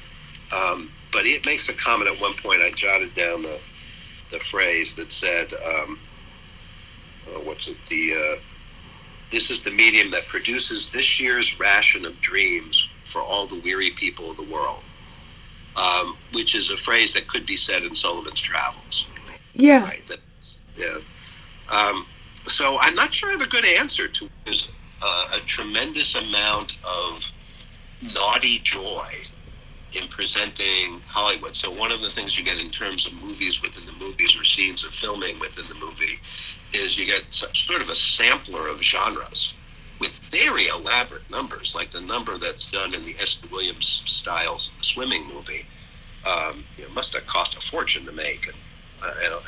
But it makes a comment at one point. I jotted down the phrase that said, this is the medium that produces this year's ration of dreams for all the weary people of the world, which is a phrase that could be said in Sullivan's Travels. Yeah. Right. Yeah. So I'm not sure I have a good answer to it. There's a tremendous amount of naughty joy in presenting Hollywood. So one of the things you get in terms of movies within the movies or scenes of filming within the movie is you get sort of a sampler of genres with very elaborate numbers, like the number that's done in the Esther Williams style swimming movie. It must have cost a fortune to make, and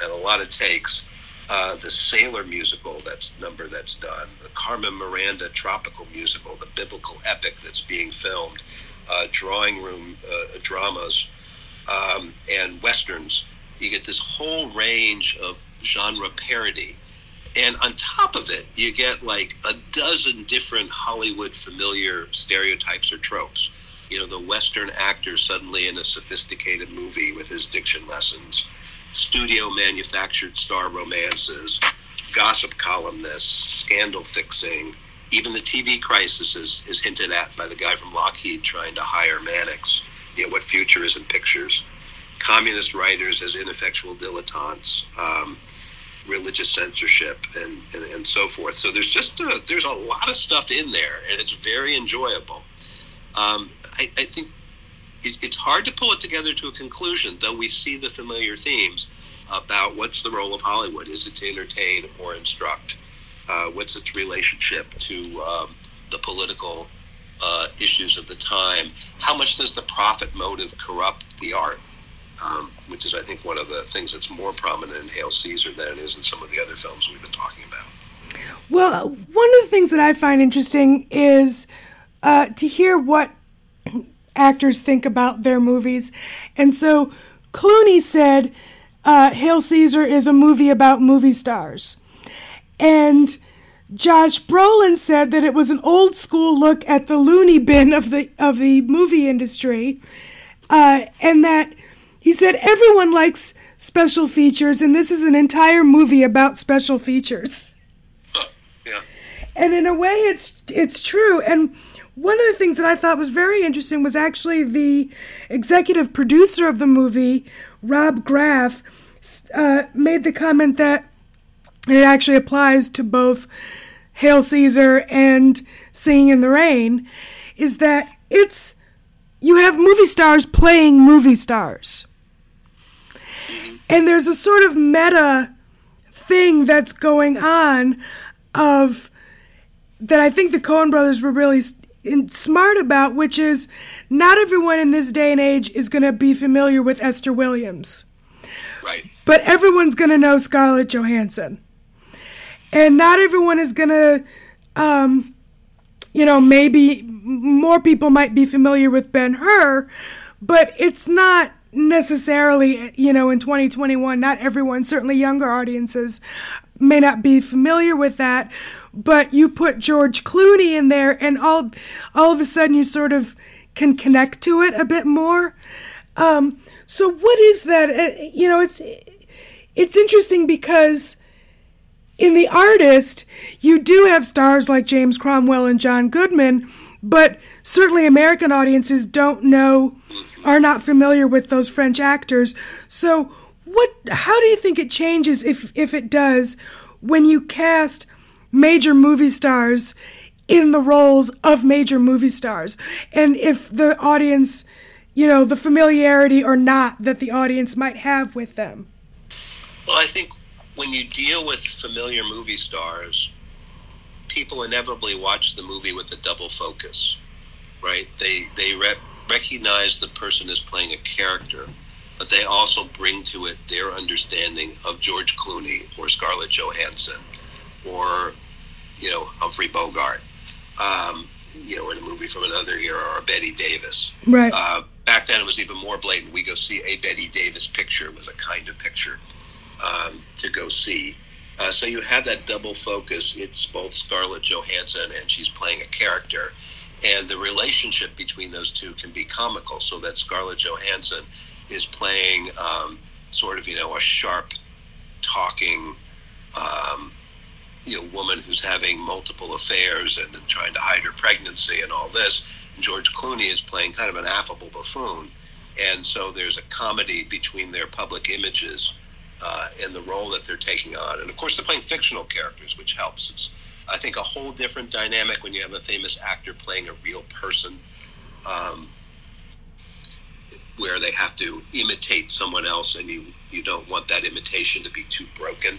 a lot of takes. The Sailor musical, that's done. The Carmen Miranda tropical musical, the biblical epic that's being filmed, drawing room dramas, and westerns. You get this whole range of genre parody. And on top of it, you get like a dozen different Hollywood familiar stereotypes or tropes. The Western actor suddenly in a sophisticated movie with his diction lessons, studio manufactured star romances, gossip columnists, scandal fixing. Even the TV crisis is hinted at by the guy from Lockheed trying to hire Mannix. What future is in pictures? Communist writers as ineffectual dilettantes. Religious censorship and so forth. So there's just there's a lot of stuff in there, and it's very enjoyable. I think it's hard to pull it together to a conclusion, though we see the familiar themes about what's the role of Hollywood. Is it to entertain or instruct? What's its relationship to the political issues of the time? How much does the profit motive corrupt the art? Which is, I think, one of the things that's more prominent in Hail, Caesar! Than it is in some of the other films we've been talking about. Well, one of the things that I find interesting is to hear what actors think about their movies. And so Clooney said, Hail, Caesar! Is a movie about movie stars. And Josh Brolin said that it was an old school look at the loony bin of the movie industry, and that he said, everyone likes special features, and this is an entire movie about special features. Yeah. And in a way, it's true. And one of the things that I thought was very interesting was actually the executive producer of the movie, Rob Graff, made the comment that it actually applies to both Hail, Caesar! And Singin' in the Rain, is that you have movie stars playing movie stars. And there's a sort of meta thing that's going on that I think the Coen brothers were really smart about, which is not everyone in this day and age is going to be familiar with Esther Williams. Right. But everyone's going to know Scarlett Johansson. And not everyone is going to, maybe more people might be familiar with Ben-Hur, but it's not necessarily, in 2021, not everyone, certainly younger audiences, may not be familiar with that, but you put George Clooney in there, and all of a sudden you sort of can connect to it a bit more. So what is that? You know, it's interesting because in The Artist, you do have stars like James Cromwell and John Goodman, but certainly American audiences don't know, are not familiar with those French actors. So how do you think it changes, if it does, when you cast major movie stars in the roles of major movie stars? And if the audience, you know, the familiarity or not that the audience might have with them? Well, I think when you deal with familiar movie stars, people inevitably watch the movie with a double focus, right? They recognize the person as playing a character, but they also bring to it their understanding of George Clooney or Scarlett Johansson or, you know, Humphrey Bogart, you know, in a movie from another era, or Bette Davis. Right. Back then it was even more blatant. We go see a Bette Davis picture. It was a kind of picture to go see. So you have that double focus. It's both Scarlett Johansson and she's playing a character. And the relationship between those two can be comical, so that Scarlett Johansson is playing sort of, you know, a sharp talking, you know, woman who's having multiple affairs and trying to hide her pregnancy and all this. And George Clooney is playing kind of an affable buffoon. And so there's a comedy between their public images and the role that they're taking on. And of course, they're playing fictional characters, which helps. It's, I think, a whole different dynamic when you have a famous actor playing a real person, where they have to imitate someone else, and you don't want that imitation to be too broken.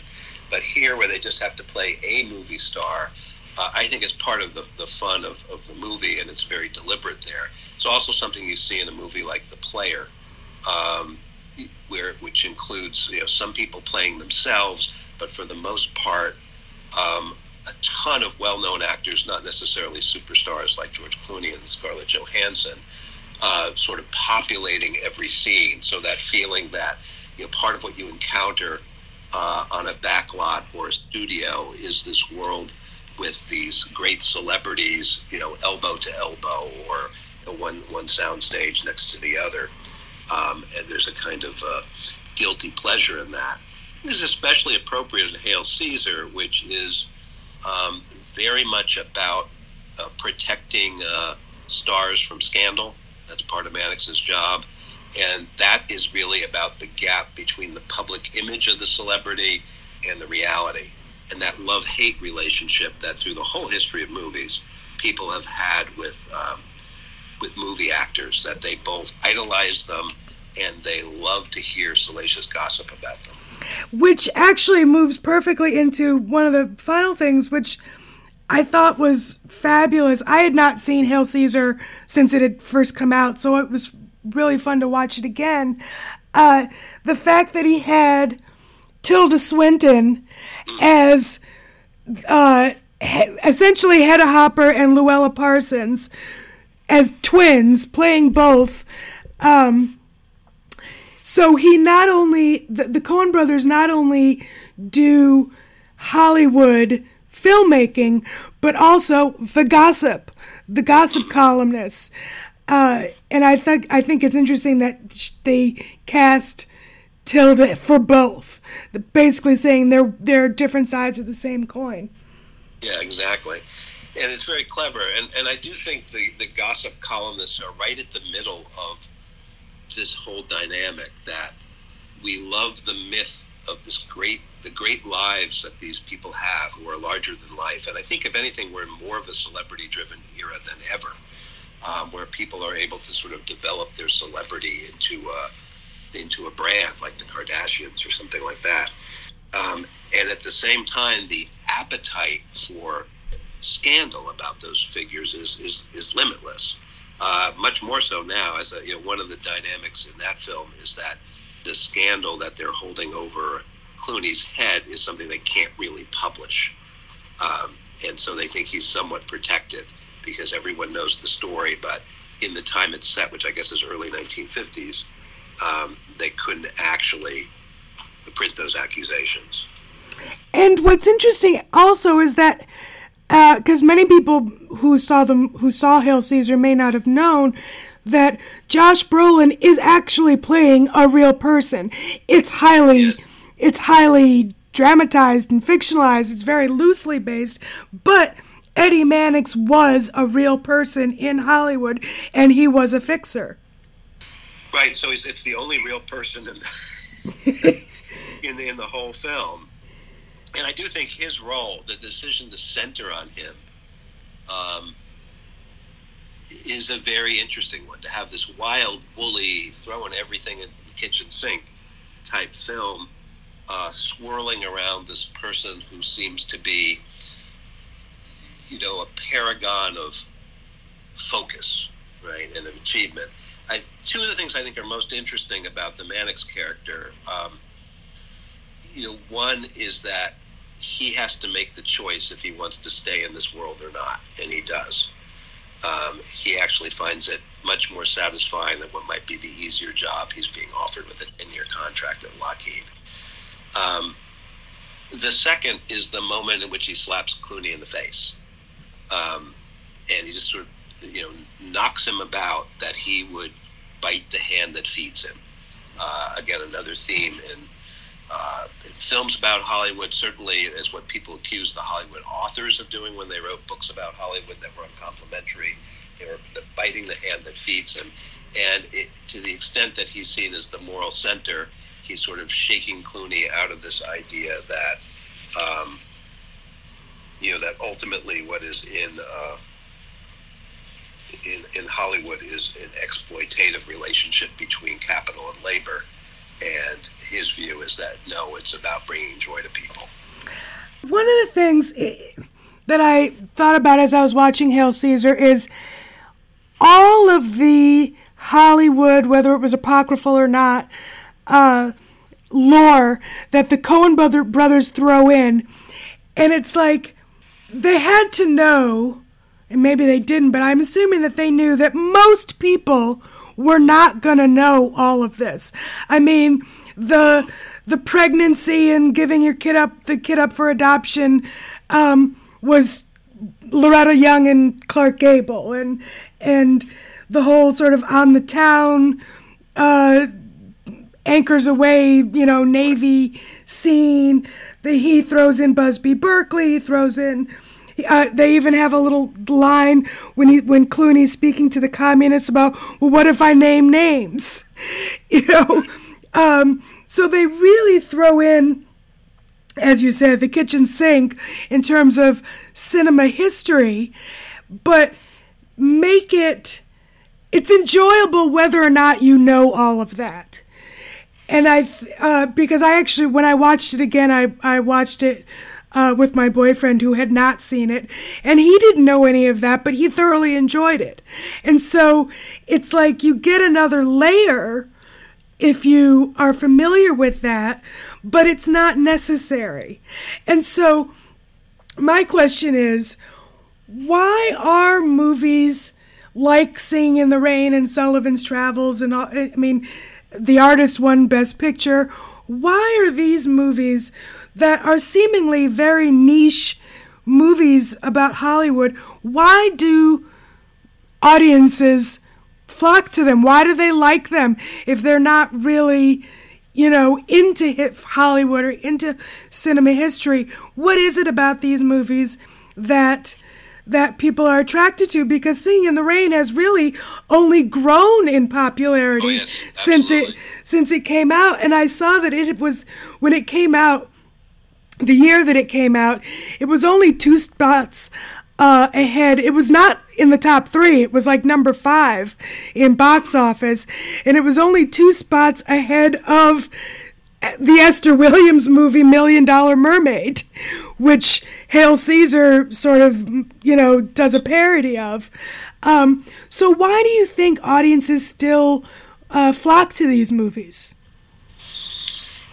But here, where they just have to play a movie star, I think is part of the fun of the movie, and it's very deliberate there. It's also something you see in a movie like The Player, which includes, you know, some people playing themselves, but for the most part, a ton of well-known actors, not necessarily superstars like George Clooney and Scarlett Johansson, sort of populating every scene. So that feeling that, you know, part of what you encounter on a back lot or a studio is this world with these great celebrities, you know, elbow to elbow, or, you know, one soundstage next to the other. And there's a kind of guilty pleasure in that. This is especially appropriate in Hail, Caesar!, which is very much about protecting stars from scandal. That's part of Mannix's job. And that is really about the gap between the public image of the celebrity and the reality. And that love-hate relationship that through the whole history of movies, people have had with movie actors, that they both idolize them and they love to hear salacious gossip about them. Which actually moves perfectly into one of the final things, which I thought was fabulous. I had not seen Hail, Caesar! Since it had first come out, so it was really fun to watch it again. The fact that he had Tilda Swinton as essentially Hedda Hopper and Luella Parsons, as twins, playing both. So he not only, the Coen brothers not only do Hollywood filmmaking, but also the gossip columnists. And I think it's interesting that they cast Tilda for both, basically saying they're different sides of the same coin. Yeah, exactly. And it's very clever. And I do think the gossip columnists are right at the middle of this whole dynamic, that we love the myth of the great lives that these people have who are larger than life. And I think, if anything, we're in more of a celebrity-driven era than ever, where people are able to sort of develop their celebrity into a brand like the Kardashians or something like that. And at the same time, the appetite for scandal about those figures is limitless. Much more so now, as you know, one of the dynamics in that film is that the scandal that they're holding over Clooney's head is something they can't really publish, and so they think he's somewhat protected because everyone knows the story. But in the time it's set, which I guess is early 1950s, they couldn't actually print those accusations. And what's interesting also is that because many people who saw Hail, Caesar! May not have known that Josh Brolin is actually playing a real person. It's highly dramatized and fictionalized. It's very loosely based, but Eddie Mannix was a real person in Hollywood, and he was a fixer. Right, so it's the only real person in the whole film. And I do think his role, the decision to center on him, is a very interesting one. To have this wild, woolly, throwing everything in the kitchen sink type film, swirling around this person who seems to be, you know, a paragon of focus, right, and of achievement. Two of the things I think are most interesting about the Mannix character, you know, one is that he has to make the choice if he wants to stay in this world or not, and he does. He actually finds it much more satisfying than what might be the easier job he's being offered with a 10-year contract at Lockheed. The second is the moment in which he slaps Clooney in the face, and he just sort of, you know, knocks him about that he would bite the hand that feeds him. Again, another theme in films about Hollywood, certainly is what people accuse the Hollywood authors of doing when they wrote books about Hollywood that were uncomplimentary. They were biting the hand that feeds him. And to the extent that he's seen as the moral center, he's sort of shaking Clooney out of this idea that, you know, that ultimately what is in Hollywood is an exploitative relationship between capital and labor. And his view is that, no, it's about bringing joy to people. One of the things that I thought about as I was watching Hail, Caesar! Is all of the Hollywood, whether it was apocryphal or not, lore that the Coen brothers throw in. And it's like they had to know, and maybe they didn't, but I'm assuming that they knew that most people were not going to know all of this. I mean, the pregnancy and giving the kid up for adoption was Loretta Young and Clark Gable, and the whole sort of on the town anchors away, you know, Navy scene. He throws in Busby Berkeley, they even have a little line when Clooney's speaking to the communists about, well, what if I name names? You know? So they really throw in, as you said, the kitchen sink in terms of cinema history, but make it's enjoyable whether or not you know all of that. And because I actually, when I watched it again, I watched it with my boyfriend who had not seen it, and he didn't know any of that, but he thoroughly enjoyed it. And so it's like you get another layer if you are familiar with that, but it's not necessary. And so my question is, why are movies like Singin' in the Rain and Sullivan's Travels and all, I mean, The Artist won Best Picture, why are these movies that are seemingly very niche movies about Hollywood, why do audiences flock to them? Why do they like them if they're not really, you know, into Hollywood or into cinema history? What is it about these movies that people are attracted to? Because Singin' in the Rain has really only grown in popularity. Oh, yes, since it came out. And I saw that it was, when it came out, the year that it came out, it was only 2 spots ahead. It was not in the top 3. It was like number 5 in box office. And it was only 2 spots ahead of the Esther Williams movie $1 Million Mermaid, which Hail, Caesar! Sort of, you know, does a parody of. So why do you think audiences still flock to these movies?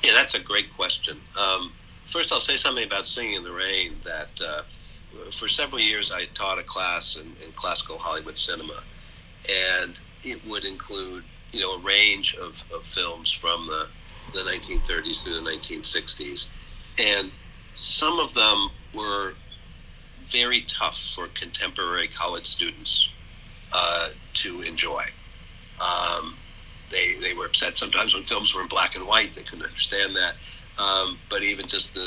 Yeah, that's a great question. First, I'll say something about Singin' in the Rain, that for several years I taught a class in classical Hollywood cinema, and it would include, you know, a range of films from the 1930s through the 1960s. And some of them were very tough for contemporary college students to enjoy. They were upset sometimes when films were in black and white. They couldn't understand that. But even just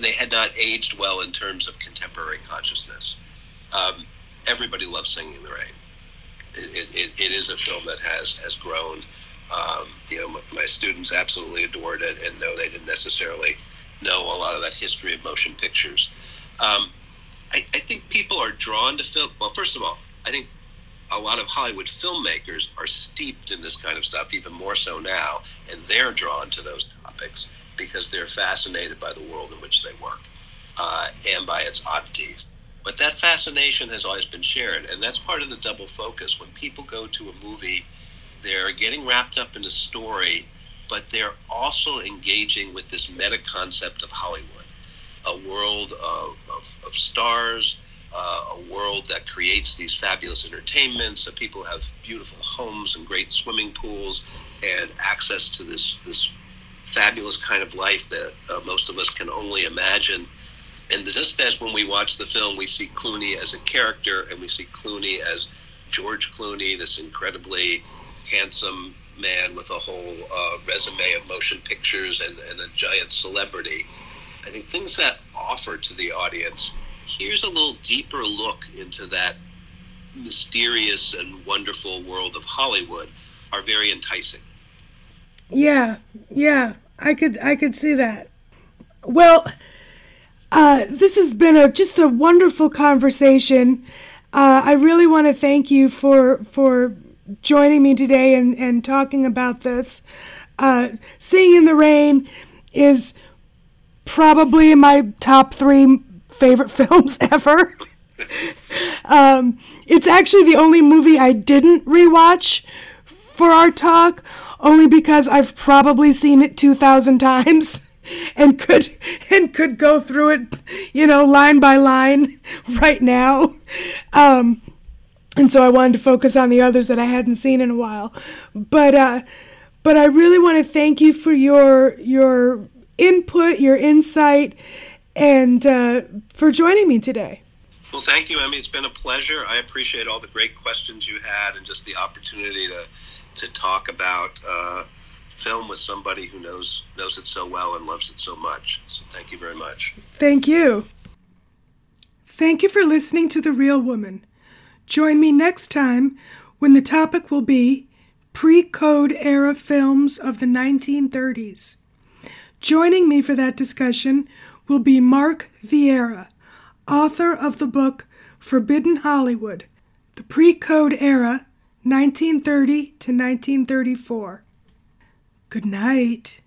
they had not aged well in terms of contemporary consciousness. Everybody loves Singin' in the Rain. It is a film that has grown. My students absolutely adored it, and though they didn't necessarily know a lot of that history of motion pictures. I think people are drawn to film. Well, first of all, I think a lot of Hollywood filmmakers are steeped in this kind of stuff, even more so now, and they're drawn to those topics because they're fascinated by the world in which they work and by its oddities. But that fascination has always been shared, and that's part of the double focus. When people go to a movie, they're getting wrapped up in a story, but they're also engaging with this meta-concept of Hollywood, a world of stars, a world that creates these fabulous entertainments, that people have beautiful homes and great swimming pools and access to this fabulous kind of life that most of us can only imagine. And just as when we watch the film, we see Clooney as a character, and we see Clooney as George Clooney, this incredibly handsome man with a whole resume of motion pictures and a giant celebrity. I think things that offer to the audience, here's a little deeper look into that mysterious and wonderful world of Hollywood, are very enticing. Yeah, I could see that. Well, this has been just a wonderful conversation. I really want to thank you for joining me today and talking about this. Singin' in the Rain is probably my top 3 favorite films ever. It's actually the only movie I didn't rewatch for our talk, only because I've probably seen it 2,000 times and could go through it, line by line right now. And so I wanted to focus on the others that I hadn't seen in a while. But I really want to thank you for your input, your insight, and for joining me today. Well, thank you, Emmy. It's been a pleasure. I appreciate all the great questions you had and just the opportunity to talk about film with somebody who knows it so well and loves it so much. So thank you very much. Thank you. Thank you for listening to The Real Woman. Join me next time when the topic will be pre-code era films of the 1930s. Joining me for that discussion will be Mark Vieira, author of the book Forbidden Hollywood, The Pre-Code Era, 1930 to 1934. Good night.